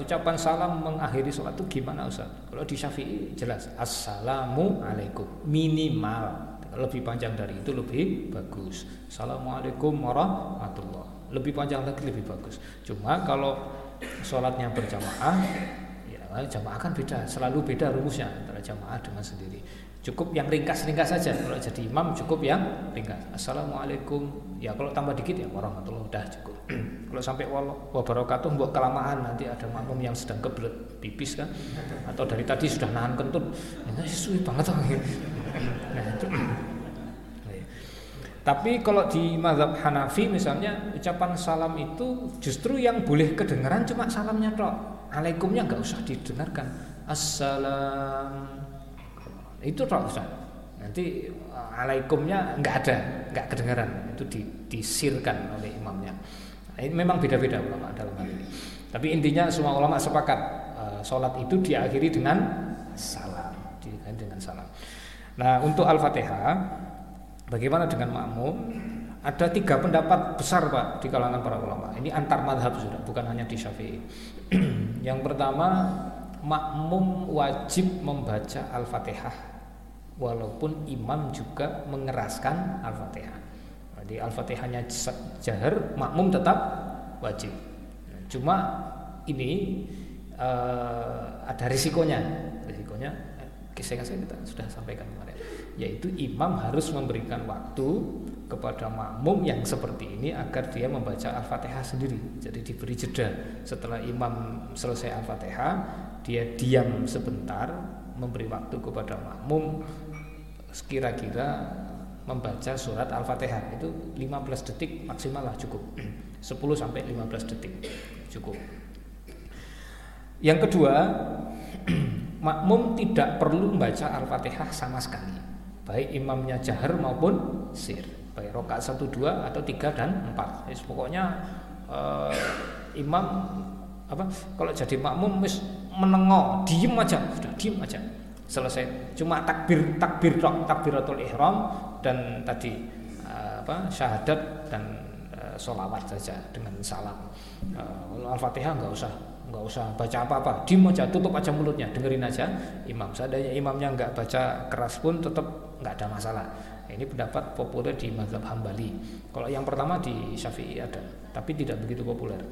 ucapan salam mengakhiri sholat itu gimana Ustaz? Kalau di Syafi'i jelas assalamualaikum minimal. Kalau lebih panjang dari itu lebih bagus. Assalamualaikum warahmatullahi. Lebih panjang lagi lebih bagus. Cuma kalau sholatnya berjamaah, ya jamaah kan beda, selalu beda rumusnya antara jamaah dengan sendiri. Cukup yang ringkas-ringkas saja. Kalau jadi imam cukup yang ringkas. Assalamualaikum. Ya kalau tambah dikit ya warahmatullahi udah cukup. Kalau sampai wabarakatuh mbok kelamaan nanti ada makmum yang sedang kebelet pipis kan, atau dari tadi sudah nahan kentut. Ya suwi banget kok. Nah itu. Tapi kalau di mazhab Hanafi misalnya ucapan salam itu justru yang boleh kedengaran cuma salamnya tok. Alaikumnya enggak usah didengarkan. Assalam. Itu tok Ustaz. Nanti alaikumnya enggak ada, enggak kedengaran. Itu disirkan oleh imamnya. Ini memang beda-beda ulama dalam hal ini. Tapi intinya semua ulama sepakat salat itu diakhiri dengan salam, diakhiri dengan salam. Nah, untuk Al-Fatihah bagaimana dengan makmum? Ada 3 pendapat besar Pak di kalangan para ulama. Ini antar mazhab sudah, bukan hanya di Syafi'i. Yang pertama, makmum wajib membaca Al-Fatihah walaupun imam juga mengeraskan Al-Fatihah. Jadi Al-Fatihahnya jahar, makmum tetap wajib. Cuma ini ada risikonya. Saya kita sudah sampaikan kemarin, yaitu imam harus memberikan waktu kepada makmum yang seperti ini agar dia membaca Al-Fatihah sendiri. Jadi diberi jeda. Setelah imam selesai Al-Fatihah, dia diam sebentar, memberi waktu kepada makmum kira-kira membaca surat Al-Fatihah. Itu 15 detik maksimal lah, cukup 10-15 detik cukup. Yang kedua, makmum tidak perlu membaca Al-Fatihah sama sekali, baik imamnya jahar maupun sir, baik rakaat 1, 2 atau 3 dan 4. Jadi pokoknya imam apa? Kalau jadi makmum mis menengok, diem aja, sudah diem aja. Selesai. Cuma takbiratul ihram dan tadi syahadat dan sholawat saja dengan salam. Al-Fatihah enggak usah baca apa-apa, diem aja, tutup aja mulutnya, dengerin aja imam. Seandainya imamnya enggak baca keras pun tetap enggak ada masalah. Ini pendapat populer di mazhab Hambali. Kalau yang pertama di Syafi'i ada, tapi tidak begitu populer.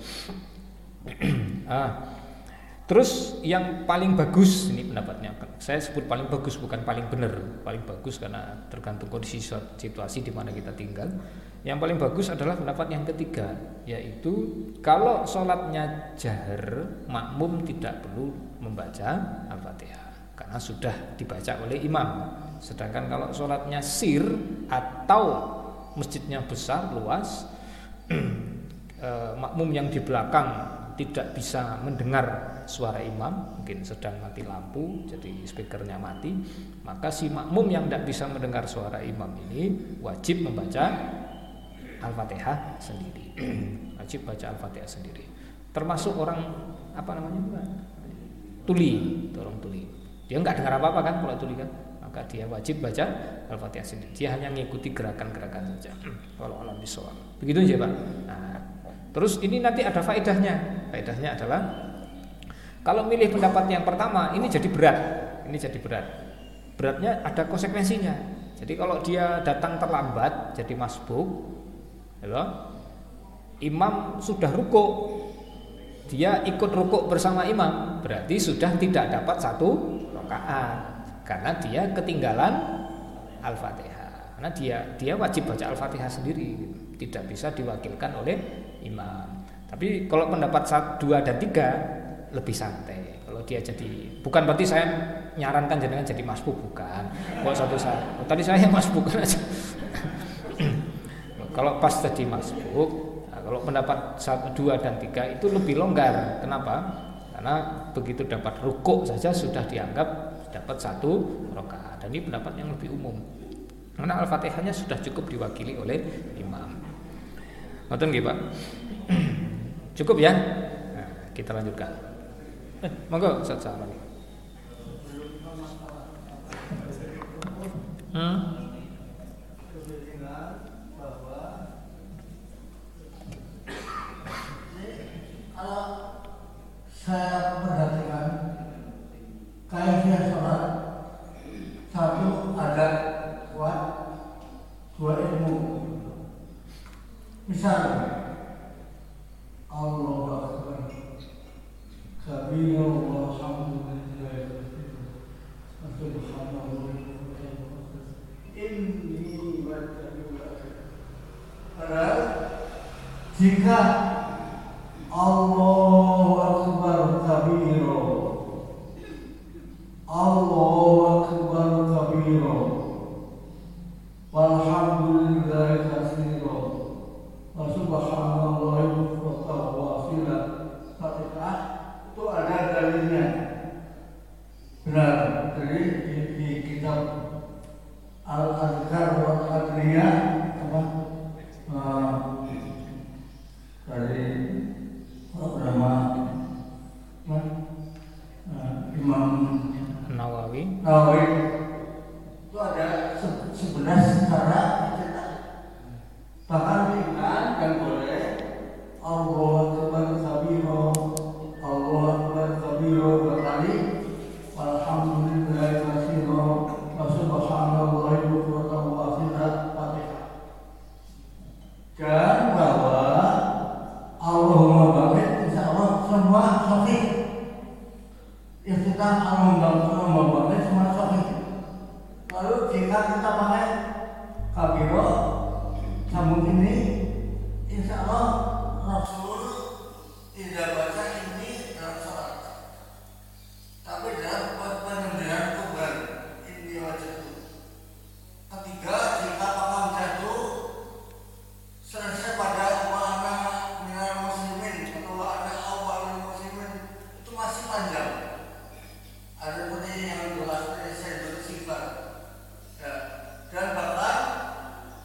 Terus yang paling bagus, ini pendapatnya, saya sebut paling bagus bukan paling benar, paling bagus karena tergantung kondisi situasi di mana kita tinggal. Yang paling bagus adalah pendapat yang ketiga, yaitu kalau sholatnya jahar, makmum tidak perlu membaca Al-Fatihah karena sudah dibaca oleh imam. Sedangkan kalau sholatnya sir atau masjidnya besar luas, makmum yang di belakang tidak bisa mendengar suara imam, mungkin sedang mati lampu, jadi speakernya mati, maka si makmum yang tidak bisa mendengar suara imam ini wajib membaca Al-Fatihah sendiri, wajib baca Al-Fatihah sendiri. Termasuk orang tuli, dia nggak dengar apa-apa kan kalau tuli kan, maka dia wajib baca Al-Fatihah sendiri. Dia hanya mengikuti gerakan-gerakan saja. Kalau alam bisawab, begitu aja Pak. Nah, terus ini nanti ada faedahnya. Faedahnya adalah kalau milih pendapat yang pertama ini jadi berat. Beratnya ada konsekuensinya. Jadi kalau dia datang terlambat, jadi masbuk, imam sudah rukuk, dia ikut rukuk bersama imam, berarti sudah tidak dapat satu rakaat karena dia ketinggalan Al-Fatihah. Karena dia wajib baca Al-Fatihah sendiri, tidak bisa diwakilkan oleh imam. Tapi kalau pendapat 2 dan 3 lebih santai. Kalau dia jadi, bukan berarti saya nyarankan jangan jadi masbuk, bukan. Kalau tadi saya masbuk aja. Kalau pas tadi masbuk, nah kalau pendapat 2 dan 3 itu lebih longgar. Kenapa? Karena begitu dapat rukuk saja sudah dianggap dapat 1 rakaat. Dan ini pendapat yang lebih umum. Karena Al-Fatihahnya sudah cukup diwakili oleh imam. Ngoten nggih, Pak? Cukup ya? Nah, kita lanjutkan. Monggo Ustaz Salman. Kalau saya perhatikan kajian sholat, satu adat kuat, 2 ilmu. Misal Allahu Akbar, Sabila wa hamdulillahi wa subhanallahi inni wa ta'ala. Jika Allahu Akbar kabira, Allahu Akbar kabira, walhamdulillahi katsira, wa subhanallahi Fatihah itu ada dalilnya. Benar, jadi di kitab Al-Azkar wa Al-Adriyah dari ulama Imam Nawawi itu ada 11 cara cetak. Bahkan ringan dan boleh Allahu Akbar kabira, Allahu Akbar kabira berkali, walhamdulillahi katsira, wa subhanallahi wa ta'ala Fatihah. Dan bahwa Allahumma barik insyaallah semua sahih. Istiqlal Allahumma barik semua sahih. Lalu jika kita pakai kabira sambung ini insyaallah Rasul tidak baca ini dalam sholat, tapi dalam penyembelihan kurban ini wajib. Ketiga, jika pakam jatuh selesai pada makna minal muslimin atau makna awal muslimin itu masih panjang. Ada pun yang berlaku saya bersimpah ya. Dan bahkan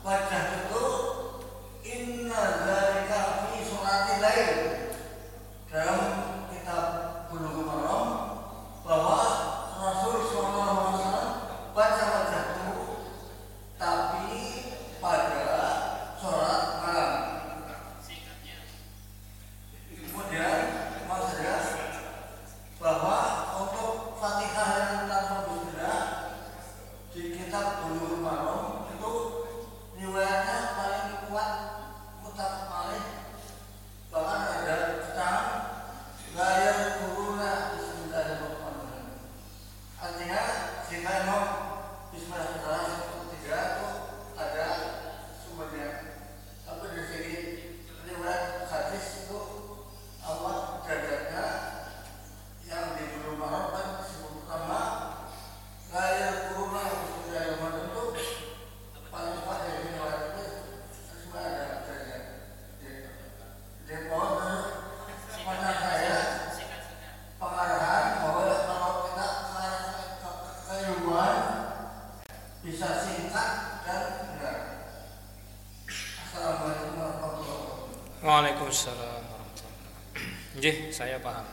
baca itu inna dzalika dalam kitab Bulughul Maram bahwa Rasul SAW baca itu tapi pada sholat malam. Kemudian maksudnya bahwa untuk Fatihah yang tanpa bergerak di kitab Bulughul Maram itu riwayatnya paling kuat mutlak paling. Bahkan ada tentang layar kuruna bismillahirrahmanirrahim. Artinya jika mau bismillahirrahmanirrahim ketiga itu ada sumbernya. Tapi dari segi riwayat hadis itu Allah derajatnya yang di Bulughul Maram kan disebut pertama layar kuruna bismillahirrahmanirrahim itu paling pada riwayat itu semua ada. Dia mohon kepada saya pengarahan bahwa kalau kita keilmuan bisa singkat dan benar. Assalamualaikum warahmatullahi wabarakatuh. Waalaikumsalam warahmatullahi wabarakatuh. Nggih, saya paham.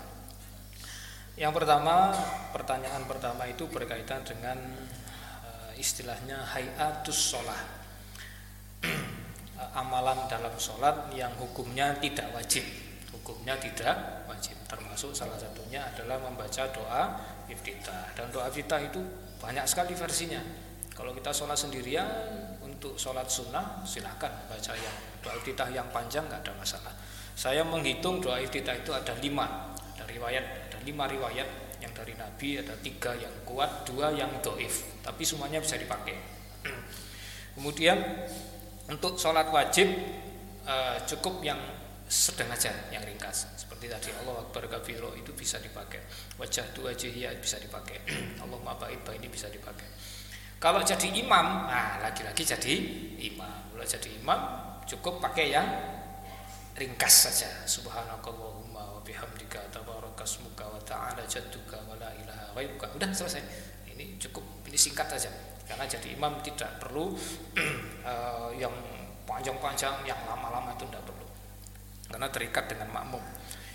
Yang pertama, pertanyaan pertama itu berkaitan dengan istilahnya hayatus sholah, amalan dalam sholat yang hukumnya tidak wajib. Hukumnya tidak wajib, termasuk salah satunya adalah membaca doa iftitah. Dan doa iftitah itu banyak sekali versinya. Kalau kita sholat sendirian untuk sholat sunnah silakan baca yang doa iftitah yang panjang, nggak ada masalah. Saya menghitung doa iftitah itu ada 5, dari riwayat ada lima riwayat yang dari Nabi, ada 3 yang kuat, 2 yang dhaif, tapi semuanya bisa dipakai. Kemudian untuk sholat wajib cukup yang sedang aja, yang ringkas. Seperti tadi Allah Akbar kabiro itu bisa dipakai, wajah dua jihya bisa dipakai, Allahumma ba'id ini bisa dipakai. Kalau jadi imam, nah lagi-lagi jadi imam. Kalau jadi imam cukup pakai yang ringkas saja. Subhanakallahumma wa bihamdika tabarakasmuka wa ta'ala jadduka wa la ilaha ghairuka. Udah selesai. Ini cukup, ini singkat saja. Karena jadi imam tidak perlu yang panjang-panjang, yang lama-lama itu tidak perlu, karena terikat dengan makmum.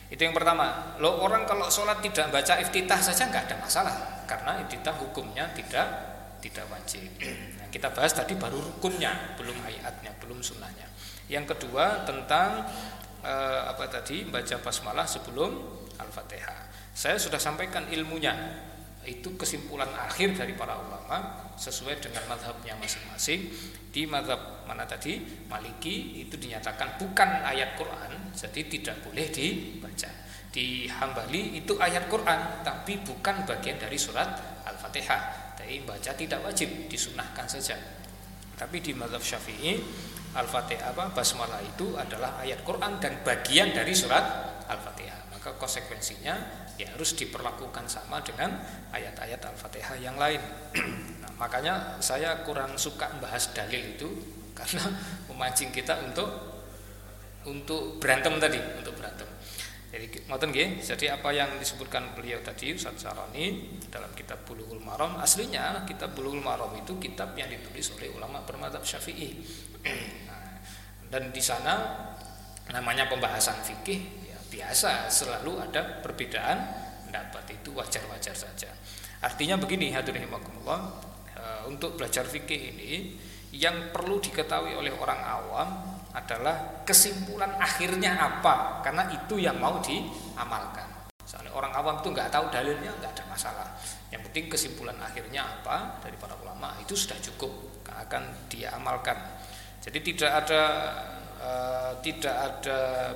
Itu yang pertama. Loh, orang kalau sholat tidak baca iftitah saja nggak ada masalah, karena iftitah hukumnya tidak wajib. Nah, kita bahas tadi baru rukunnya, belum hayatnya, belum sunnahnya. Yang kedua tentang baca basmalah sebelum al-fatihah. Saya sudah sampaikan ilmunya. Itu kesimpulan akhir dari para ulama sesuai dengan mazhabnya masing-masing. Di mazhab mana tadi, Maliki, itu dinyatakan bukan ayat Quran, jadi tidak boleh dibaca. Di Hambali itu ayat Quran tapi bukan bagian dari surat Al-Fatihah, jadi baca tidak wajib, disunahkan saja. Tapi di mazhab Syafi'i Al-Fatihah basmalah itu adalah ayat Quran dan bagian dari surat Al-Fatihah, maka konsekuensinya ya harus diperlakukan sama dengan ayat-ayat Al-Fatihah yang lain. Nah, makanya saya kurang suka membahas dalil itu, karena memancing kita untuk berantem tadi, untuk berantem. Jadi ngoten nggih, jadi apa yang disebutkan beliau tadi Ustaz Sarani dalam kitab Bulughul Maram, aslinya kitab Bulughul Maram itu kitab yang ditulis oleh ulama bermadzhab Syafi'i. Nah, dan di sana namanya pembahasan fikih biasa, selalu ada perbedaan pendapat, itu wajar-wajar saja. Artinya begini, hadirimakumullah, untuk belajar fikih ini yang perlu diketahui oleh orang awam adalah kesimpulan akhirnya apa, karena itu yang mau diamalkan. Soalnya orang awam itu nggak tahu dalilnya, nggak ada masalah. Yang penting kesimpulan akhirnya apa dari para ulama itu sudah cukup, akan diamalkan. Jadi tidak ada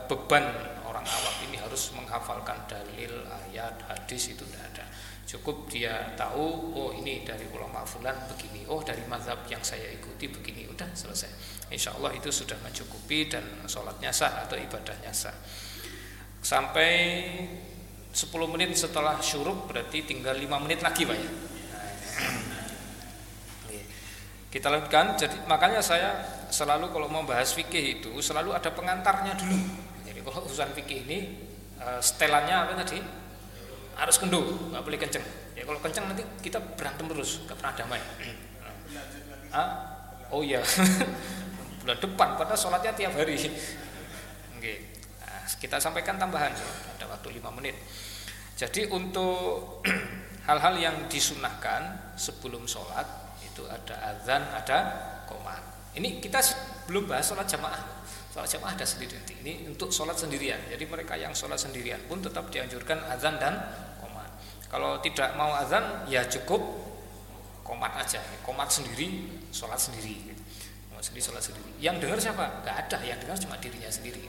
beban orang awam ini harus menghafalkan dalil, ayat, hadis, itu tidak ada. Cukup dia tahu, oh ini dari ulama fulan begini, oh dari mazhab yang saya ikuti begini, udah selesai. Insya Allah itu sudah mencukupi dan sholatnya sah atau ibadahnya sah. Sampai 10 menit setelah syuruk berarti tinggal 5 menit lagi Pak ya. Kita lanjutkan. Jadi makanya saya selalu kalau membahas fikih itu selalu ada pengantarnya dulu. Jadi kalau urusan fikih ini setelannya apa tadi? Harus kendor, nggak boleh kenceng. Ya kalau kenceng nanti kita berantem terus, nggak pernah damai. Oh iya, bulan depan. Padahal sholatnya tiap hari. Oke, nah, kita sampaikan tambahan. Ada waktu 5 menit. Jadi untuk hal-hal yang disunahkan sebelum sholat itu ada azan, ada qomat. Ini kita belum bahas sholat jamaah. Sholat jamaah ada sendiri nanti. Ini untuk sholat sendirian. Jadi mereka yang sholat sendirian pun tetap dianjurkan azan dan qomat. Kalau tidak mau azan, ya cukup qomat aja. Qomat sendiri, sholat sendiri. Sholat sendiri. Yang dengar siapa? Gak ada. Yang dengar cuma dirinya sendiri.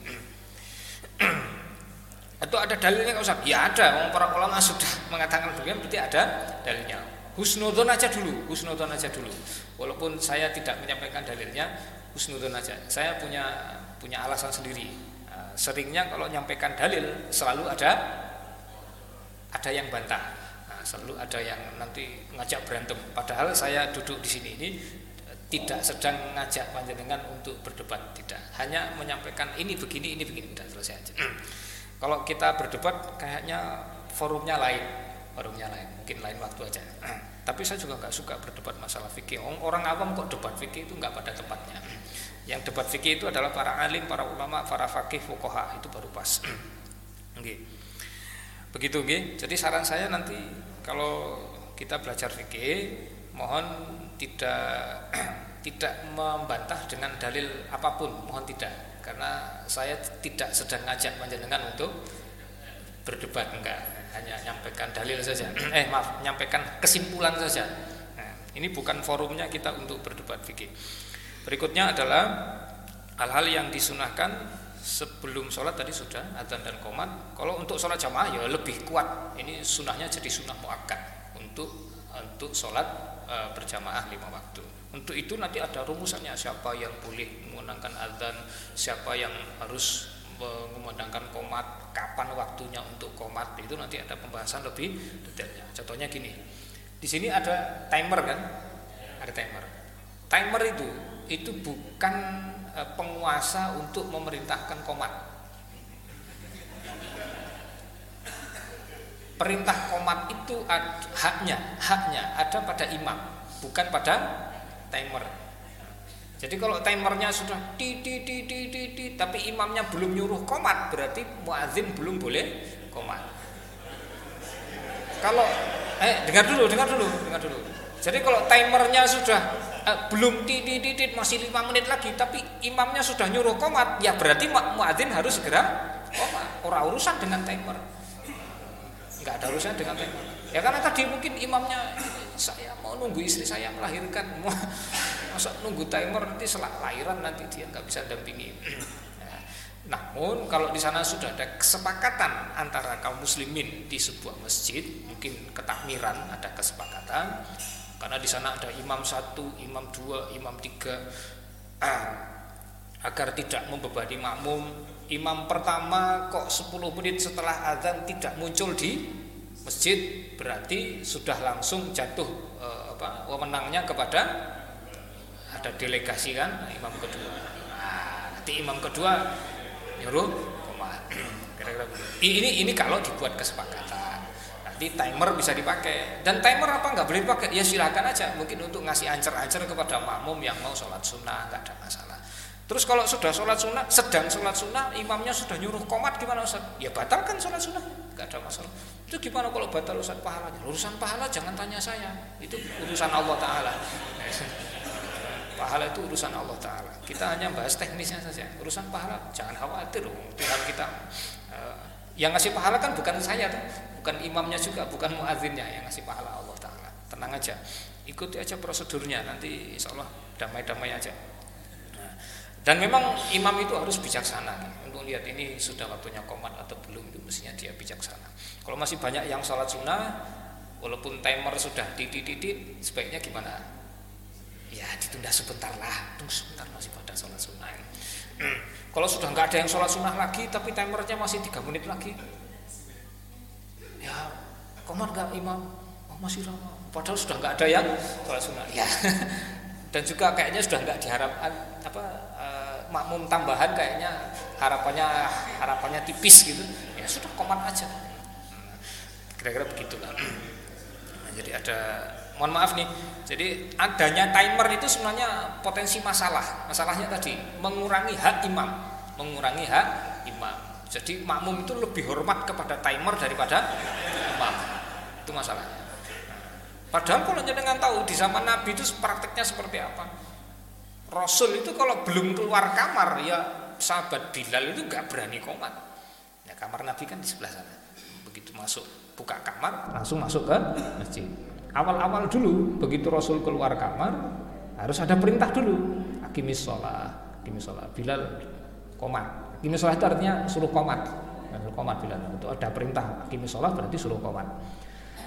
Atau ada dalilnya Ustaz? Ya ada. Para ulama sudah mengatakan demikian, berarti ada dalilnya. Husnudon aja dulu. Walaupun saya tidak menyampaikan dalilnya, husnudon aja. Saya punya alasan sendiri. Seringnya kalau nyampaikan dalil selalu ada yang bantah. Nah, selalu ada yang nanti ngajak berantem. Padahal saya duduk di sini ini tidak sedang ngajak panjenengan untuk berdebat, tidak. Hanya menyampaikan ini begini sudah selesai aja. Kalau kita berdebat kayaknya forumnya lain, mungkin lain waktu aja. Tapi saya juga nggak suka berdebat masalah fikih. Orang awam kok debat fikih itu nggak pada tempatnya. Yang debat fikih itu adalah para alim, para ulama, para fakih, fuqaha, itu baru pas. Begitu nggih. Jadi saran saya nanti kalau kita belajar fikih, mohon tidak membantah dengan dalil apapun, mohon tidak. Karena saya tidak sedang ngajak panjenengan untuk berdebat, enggak. Hanya nyampaikan dalil saja, nyampaikan kesimpulan saja. Nah, ini bukan forumnya kita untuk berdebat fikih. Berikutnya adalah hal-hal yang disunahkan sebelum sholat tadi sudah adzan dan qomat. Kalau untuk sholat jamaah ya lebih kuat, ini sunahnya jadi sunah muakkad untuk sholat berjamaah lima waktu. Untuk itu nanti ada rumusannya, siapa yang boleh mengundangkan adzan, siapa yang harus mengundangkan qomat, kapan waktunya untuk qomat, itu nanti ada pembahasan lebih detailnya. Contohnya gini, di sini ada timer kan, ada timer itu bukan penguasa untuk memerintahkan qomat. Perintah qomat itu haknya ada pada imam, bukan pada timer. Jadi kalau timernya sudah di tapi imamnya belum nyuruh qomat, berarti muadzin belum boleh qomat. Kalau dengar dulu. Jadi kalau timernya sudah belum masih 5 menit lagi tapi imamnya sudah nyuruh qomat, ya berarti muadzin harus segera qomat. Ora urusan dengan timer. Enggak ada urusan dengan timer. Ya karena tadi mungkin imamnya, saya mau nunggu istri saya melahirkan. Masa nunggu timer, nanti setelah lahiran nanti dia enggak bisa dampingi. Namun kalau di sana sudah ada kesepakatan antara kaum muslimin di sebuah masjid, mungkin ketakmiran ada kesepakatan. Karena di sana ada imam 1, imam 2, imam 3, agar tidak membebani makmum. Imam pertama kok 10 menit setelah azan tidak muncul di masjid, berarti sudah langsung jatuh wewenangnya kepada ada delegasi kan, imam kedua. Nanti imam kedua nyuruh qomat. Kira-kira ini kalau dibuat kesepakatan. Nanti timer bisa dipakai, dan timer apa nggak boleh dipakai ya silakan aja, mungkin untuk ngasih ancer-ancer kepada makmum yang mau sholat sunnah, nggak ada masalah. Terus kalau sudah sholat sunnah, sedang sholat sunnah, imamnya sudah nyuruh qomat, gimana Ustaz? Ya batalkan sholat sunnah, nggak ada masalah. Itu gimana kalau batal urusan pahalanya? Urusan pahala jangan tanya saya, itu urusan Allah Taala. Pahala itu urusan Allah Taala. Kita hanya bahas teknisnya saja. Urusan pahala jangan khawatir dong, Tuhan kita. Yang ngasih pahala kan bukan saya tuh, bukan imamnya juga, bukan muadzinnya, yang ngasih pahala Allah Taala. Tenang aja, ikuti aja prosedurnya, nanti insya Allah damai-damai aja. Dan memang imam itu harus bijaksana kan? Untuk lihat ini sudah waktunya qomat atau belum, itu mestinya dia bijaksana. Kalau masih banyak yang sholat sunnah, walaupun timer sudah didididid, sebaiknya gimana? Ya ditunda sebentar lah, tunggu sebentar masih pada sholat sunnah. Kalau sudah nggak ada yang sholat sunnah lagi tapi timernya masih 3 menit lagi, ya qomat nggak imam? Oh, masih lama, padahal sudah nggak ada yang sholat sunnah ya. Dan juga kayaknya sudah nggak diharapkan makmum tambahan, kayaknya harapannya tipis gitu, ya sudah qomat aja, kira-kira begitulah. Jadi ada, mohon maaf nih, jadi adanya timer itu sebenarnya potensi masalahnya tadi mengurangi hak imam. Jadi makmum itu lebih hormat kepada timer daripada imam, itu masalahnya. Padahal kalau jenengan tahu di zaman Nabi itu prakteknya seperti apa, Rasul itu kalau belum keluar kamar, ya sahabat Bilal itu nggak berani qomat. Ya kamar Nabi kan di sebelah sana, begitu masuk buka kamar langsung masuk ke masjid. Awal-awal dulu, begitu Rasul keluar kamar, harus ada perintah dulu. Aqimis sholat. Bilal qomat. Aqimis sholat itu artinya suruh qomat. Suruh qomat Bilal. Itu ada perintah aqimis sholat, berarti suruh qomat.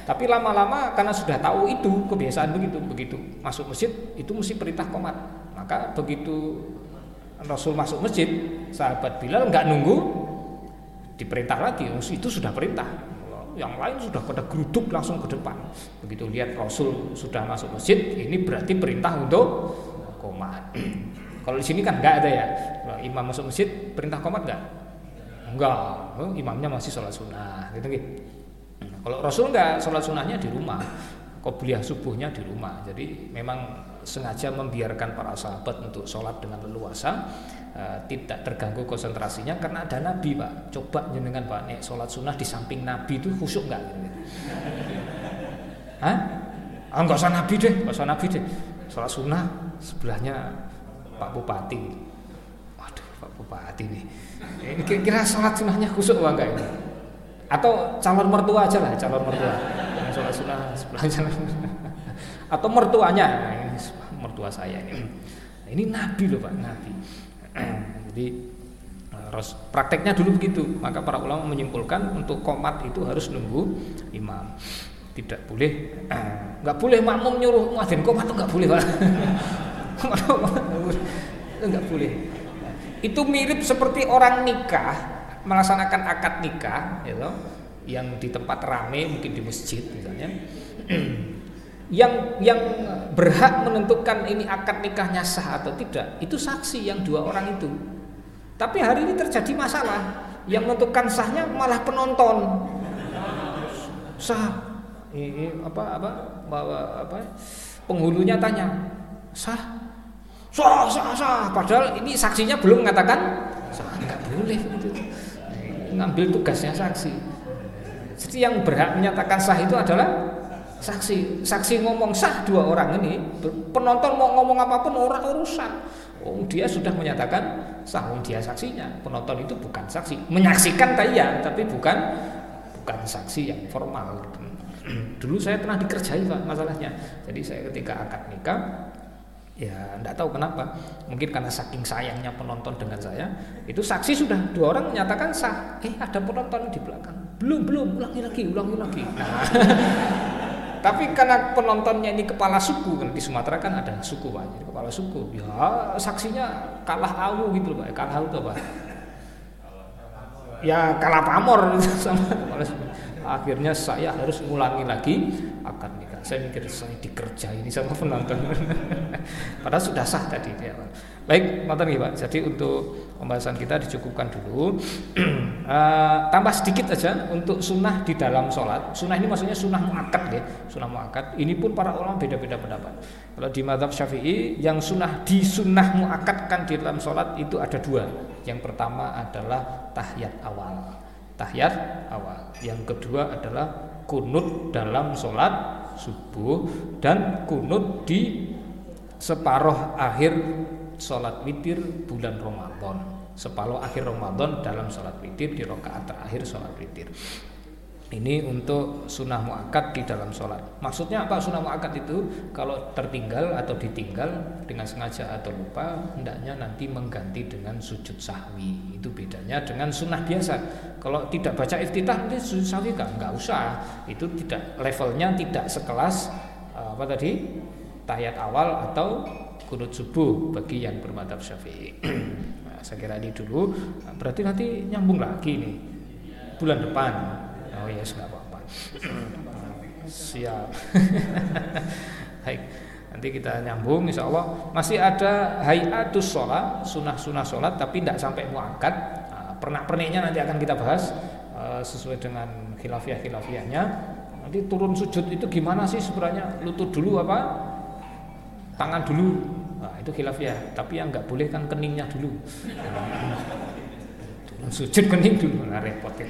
Tapi lama-lama karena sudah tahu itu kebiasaan begitu masuk masjid itu mesti perintah qomat. Maka begitu Rasul masuk masjid, sahabat Bilal nggak nunggu diperintah lagi. Itu sudah perintah. Yang lain sudah pada geruduk langsung ke depan. Begitu lihat Rasul sudah masuk masjid, ini berarti perintah untuk qomat. Kalau di sini kan enggak ada ya. Kalau imam masuk masjid, perintah qomat enggak? Enggak. Imamnya masih sholat sunnah, gitu. Kalau Rasul enggak, sholat sunnahnya di rumah. Qobliyah subuhnya di rumah. Jadi memang sengaja membiarkan para sahabat untuk sholat dengan leluasa, tidak terganggu konsentrasinya karena ada Nabi, Pak. Coba jenengan Pak nek sholat sunnah di samping Nabi itu khusyuk nggak? Hah? Nggak usah Nabi deh. Sholat sunnah sebelahnya Pak Bupati. Waduh, Pak Bupati nih. Ini kira-kira sholat sunnahnya khusyuk apa enggak ini? Atau calon mertua aja lah. Yang sholat sunnah sebelahnya. Atau mertuanya, nah, ini mertua saya ini. Ini Nabi loh Pak, Nabi. Jadi Prakteknya dulu begitu. Maka para ulama menyimpulkan untuk qomat itu harus nunggu imam. Tidak boleh, enggak boleh makmum nyuruh muadzin qomat, enggak boleh, Pak. Enggak boleh. Itu mirip seperti orang nikah, melaksanakan akad nikah, ya toh, yang di tempat ramai, mungkin di masjid misalnya. Yang berhak menentukan ini akad nikahnya sah atau tidak, itu saksi yang dua orang itu. Tapi hari ini terjadi masalah, yang menentukan sahnya malah penonton. Sah. Penghulunya tanya, sah? Sah. Padahal ini saksinya belum mengatakan sah. Enggak boleh gitu. Ngambil tugasnya saksi. Jadi yang berhak menyatakan sah itu adalah saksi. Saksi ngomong sah dua orang ini, penonton mau ngomong apapun orang urusan. Oh, dia sudah menyatakan sah, dia saksinya. Penonton itu bukan saksi. Menyaksikan tayang, tapi bukan saksi yang formal. Dulu saya pernah dikerjai, Pak, masalahnya. Jadi saya ketika akad nikah, ya enggak tahu kenapa, mungkin karena saking sayangnya penonton dengan saya, itu saksi sudah dua orang menyatakan sah. Ada penonton di belakang. Belum, ulangi lagi. Tapi karena penontonnya ini kepala suku, kan di Sumatera kan ada suku, Pak, jadi kepala suku. Ya saksinya kalah awu gitu, Pak. Kalah awu itu apa? Ya kalah pamor sama kepala suku. Akhirnya saya harus ngulangi lagi akad nikah. Saya mikir saya dikerjain ini sama penonton. Padahal sudah sah tadi. Baik, Matan Ghoyah. Jadi untuk pembahasan kita dicukupkan dulu. Tambah sedikit aja untuk sunnah di dalam sholat. Sunnah ini maksudnya sunnah muakkad ya. Sunnah muakkad. Ini pun para ulama beda-beda pendapat. Kalau di mazhab Syafi'i yang sunnah muakkadkan di dalam sholat itu ada dua. Yang pertama adalah tahiyat awal. Yang kedua adalah kunut dalam sholat subuh dan kunut di separuh akhir sholat witir bulan Ramadan. Separuh akhir Ramadan dalam sholat witir di rakaat terakhir sholat witir. Ini untuk sunnah muakkad di dalam sholat. Maksudnya apa sunnah muakkad itu? Kalau tertinggal atau ditinggal dengan sengaja atau lupa, hendaknya nanti mengganti dengan sujud sahwi. Itu bedanya dengan sunnah biasa. Kalau tidak baca iftitah, nanti sujud sahwi enggak usah. Itu tidak, levelnya tidak sekelas tahiyat awal atau qunut subuh bagi yang bermadzhab Syafi'i. Nah, saya kira ini dulu. Berarti nanti nyambung lagi nih bulan depan. Oh ya, enggak apa-apa. Siap. Baik. Nanti kita nyambung insyaallah. Masih ada hayatus sholat, sunah-sunah sholat tapi tidak sampai muakkad. Pernak-perniknya nanti akan kita bahas sesuai dengan khilafiyah-khilafiyahnya. Nanti turun sujud itu gimana sih sebenarnya? Lutut dulu apa? Tangan dulu. Nah, itu khilafiyah. Tapi yang enggak boleh kan keningnya dulu. Turun sujud kening dulu, nah, repot ya.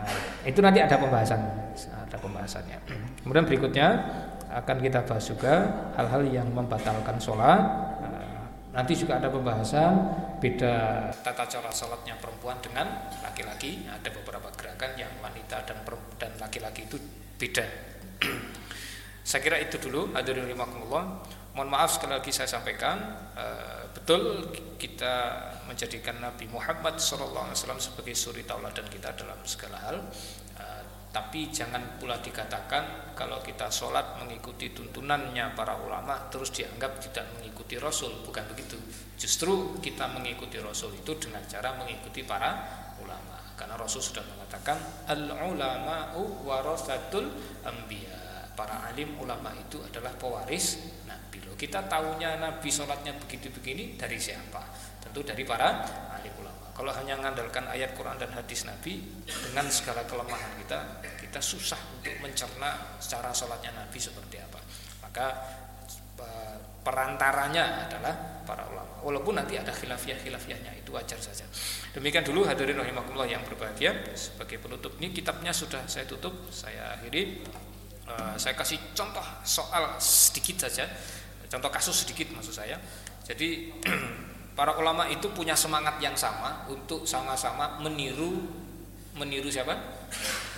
Nah, itu nanti ada pembahasannya. Kemudian berikutnya akan kita bahas juga hal-hal yang membatalkan sholat. Nanti juga ada pembahasan beda tata cara sholatnya perempuan dengan laki-laki. Ada beberapa gerakan yang wanita dan laki-laki itu beda. Saya kira itu dulu. Mohon maaf sekali lagi saya sampaikan. Betul kita menjadikan Nabi Muhammad SAW sebagai suri tauladan kita dalam segala hal, tapi jangan pula dikatakan kalau kita sholat mengikuti tuntunannya para ulama terus dianggap tidak mengikuti Rasul. Bukan begitu. Justru kita mengikuti Rasul itu dengan cara mengikuti para ulama, karena Rasul sudah mengatakan al-ulama'u warasatul anbiya. Para alim ulama itu adalah pewaris. Kita tahunya Nabi sholatnya begini-begini dari siapa? Tentu dari para alim ulama. Kalau hanya mengandalkan ayat Quran dan hadis Nabi, dengan segala kelemahan kita susah untuk mencerna cara sholatnya Nabi seperti apa. Maka perantaranya adalah para ulama. Walaupun nanti ada khilafiyah-khilafiyahnya, itu wajar saja. Demikian dulu hadirin rahimakumullah yang berbahagia. Sebagai penutup ini kitabnya sudah saya tutup, saya akhiri. Saya kasih contoh soal sedikit saja. Contoh kasus sedikit maksud saya. Jadi para ulama itu punya semangat yang sama untuk sama-sama meniru siapa?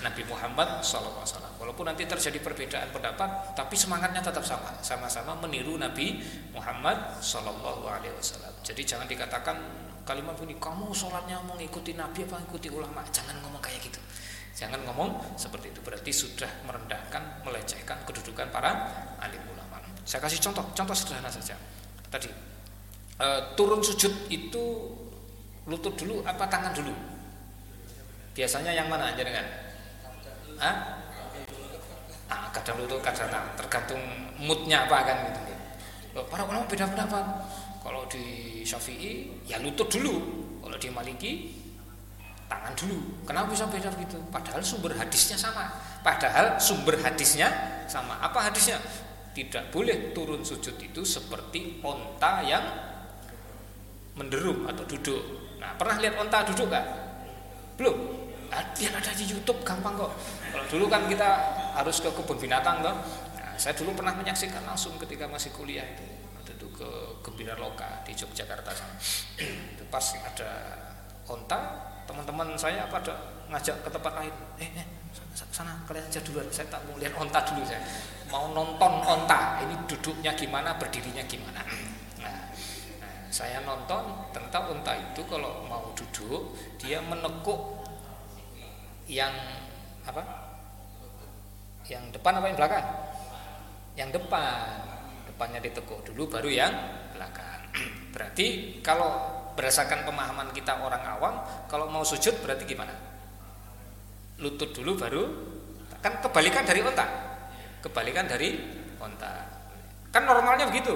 Nabi Muhammad sallallahu alaihi wasallam. Walaupun nanti terjadi perbedaan pendapat, tapi semangatnya tetap sama, sama-sama meniru Nabi Muhammad sallallahu alaihi wasallam. Jadi jangan dikatakan kalimat ini, kamu sholatnya mau ngikuti Nabi apa ngikuti ulama, jangan ngomong kayak gitu, jangan ngomong seperti itu, berarti sudah merendahkan, melecehkan kedudukan para alim ulama. Saya kasih contoh sederhana saja. Tadi turun sujud itu lutut dulu apa tangan dulu? Biasanya yang mana aja dengan? Kadang lutut, kadang tangan, tergantung moodnya apa kan gitu. Para ulama beda pendapat. Kalau di Syafi'i ya lutut dulu, kalau di Maliki tangan dulu. Kenapa bisa beda begitu? Padahal sumber hadisnya sama. Apa hadisnya? Tidak boleh turun sujud itu seperti onta yang menderum atau duduk. Nah, pernah lihat onta duduk nggak? Belum. Lihat ada di YouTube, gampang kok. Kalau dulu kan kita harus ke kebun binatang loh. Nah, saya dulu pernah menyaksikan langsung ketika masih kuliah itu. Ke Gembira Loka di Yogyakarta sana. Itu pas ada onta, teman-teman saya pada ngajak ke tempat lain. Sana kalian aja duluan, saya tak mau lihat onta dulu, saya mau nonton onta. Ini duduknya gimana, berdirinya gimana. Nah, saya nonton tentang onta itu kalau mau duduk dia menekuk yang apa? Yang depan apa yang belakang? Yang depan. Depannya ditekuk dulu baru yang belakang. Berarti kalau berdasarkan pemahaman kita orang awam, kalau mau sujud berarti gimana? Lutut dulu baru, kan kebalikan dari onta. Kan normalnya begitu.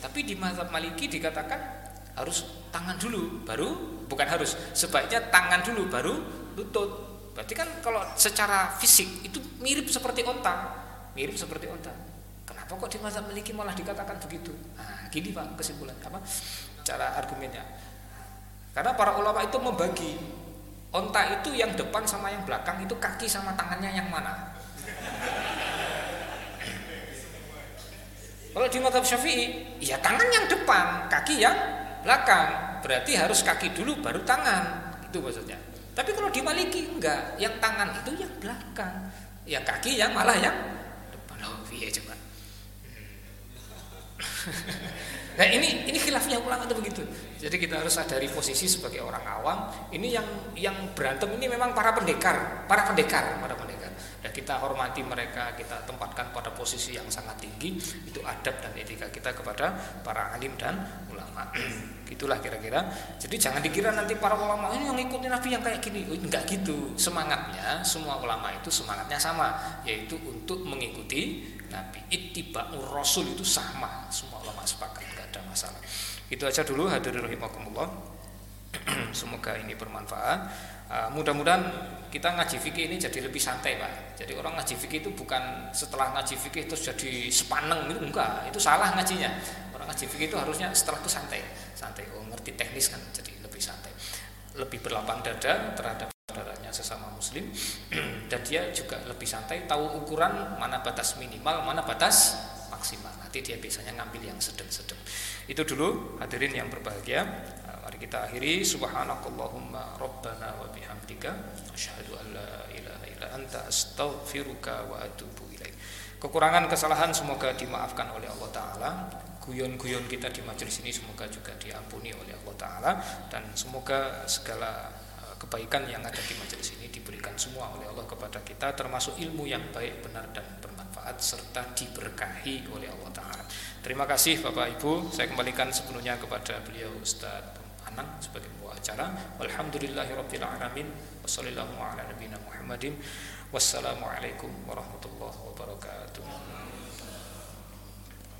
Tapi di mazhab Maliki dikatakan harus tangan dulu baru, bukan harus, sebaiknya tangan dulu baru lutut. Berarti kan kalau secara fisik itu mirip seperti onta. Kenapa kok di masa memiliki malah dikatakan begitu? Nah, gini Pak, kesimpulan apa? Cara argumennya. Karena para ulama itu membagi onta itu yang depan sama yang belakang itu kaki sama tangannya yang mana? Kalau di mazhab Syafi'i, ya tangan yang depan, kaki yang belakang. Berarti harus kaki dulu baru tangan, itu maksudnya. Tapi kalau di Maliki enggak, yang tangan itu yang belakang, yang kaki yang malah yang depan. Oh, iya coba. Nah ini khilafnya ulama itu begitu. Jadi kita harus sadari posisi sebagai orang awam. Ini yang berantem ini memang para pendekar. Dan kita hormati mereka, kita tempatkan pada posisi yang sangat tinggi. Itu adab dan etika kita kepada para alim dan ulama. Itulah kira-kira. Jadi jangan dikira nanti para ulama ini yang ngikutin Nabi yang kayak gini. Enggak gitu. Semangatnya semua ulama itu semangatnya sama, yaitu untuk mengikuti Nabi. Ittiba'ur Rasul itu sama, semua ulama sepakat, enggak ada masalah. Itu aja dulu hadirin rahimakumullah. Semoga ini bermanfaat. Mudah-mudahan kita ngaji fikih ini jadi lebih santai, Pak. Jadi orang ngaji fikih itu bukan setelah ngaji fikih terus jadi sepaneng gitu, enggak. Itu salah ngajinya. Orang ngaji fikih itu harusnya setelah itu santai. Oh, ngerti teknis kan, jadi lebih santai. Lebih berlapang dada terhadap saudaranya sesama muslim, dan dia juga lebih santai, tahu ukuran mana batas minimal, mana batas maksimal. Nanti dia biasanya ngambil yang sedang-sedang. Itu dulu hadirin yang berbahagia. Mari kita akhiri. Subhanakallahumma rabbana wa bihamdika asyhadu an la ilaha illa anta astaghfiruka wa atubu ilaik. Kekurangan kesalahan semoga dimaafkan oleh Allah Ta'ala. Guyon-guyon kita di majelis ini semoga juga diampuni oleh Allah Ta'ala, dan semoga segala kebaikan yang ada di majelis ini diberikan semua oleh Allah kepada kita, termasuk ilmu yang baik, benar dan bermanfaat, serta diberkahi oleh Allah Ta'ala. Terima kasih Bapak Ibu. Saya kembalikan sepenuhnya kepada beliau Ustaz Anang sebagai pembawa acara. Alhamdulillahirrabbilalamin. Wassalamualaikum warahmatullahi wabarakatuh.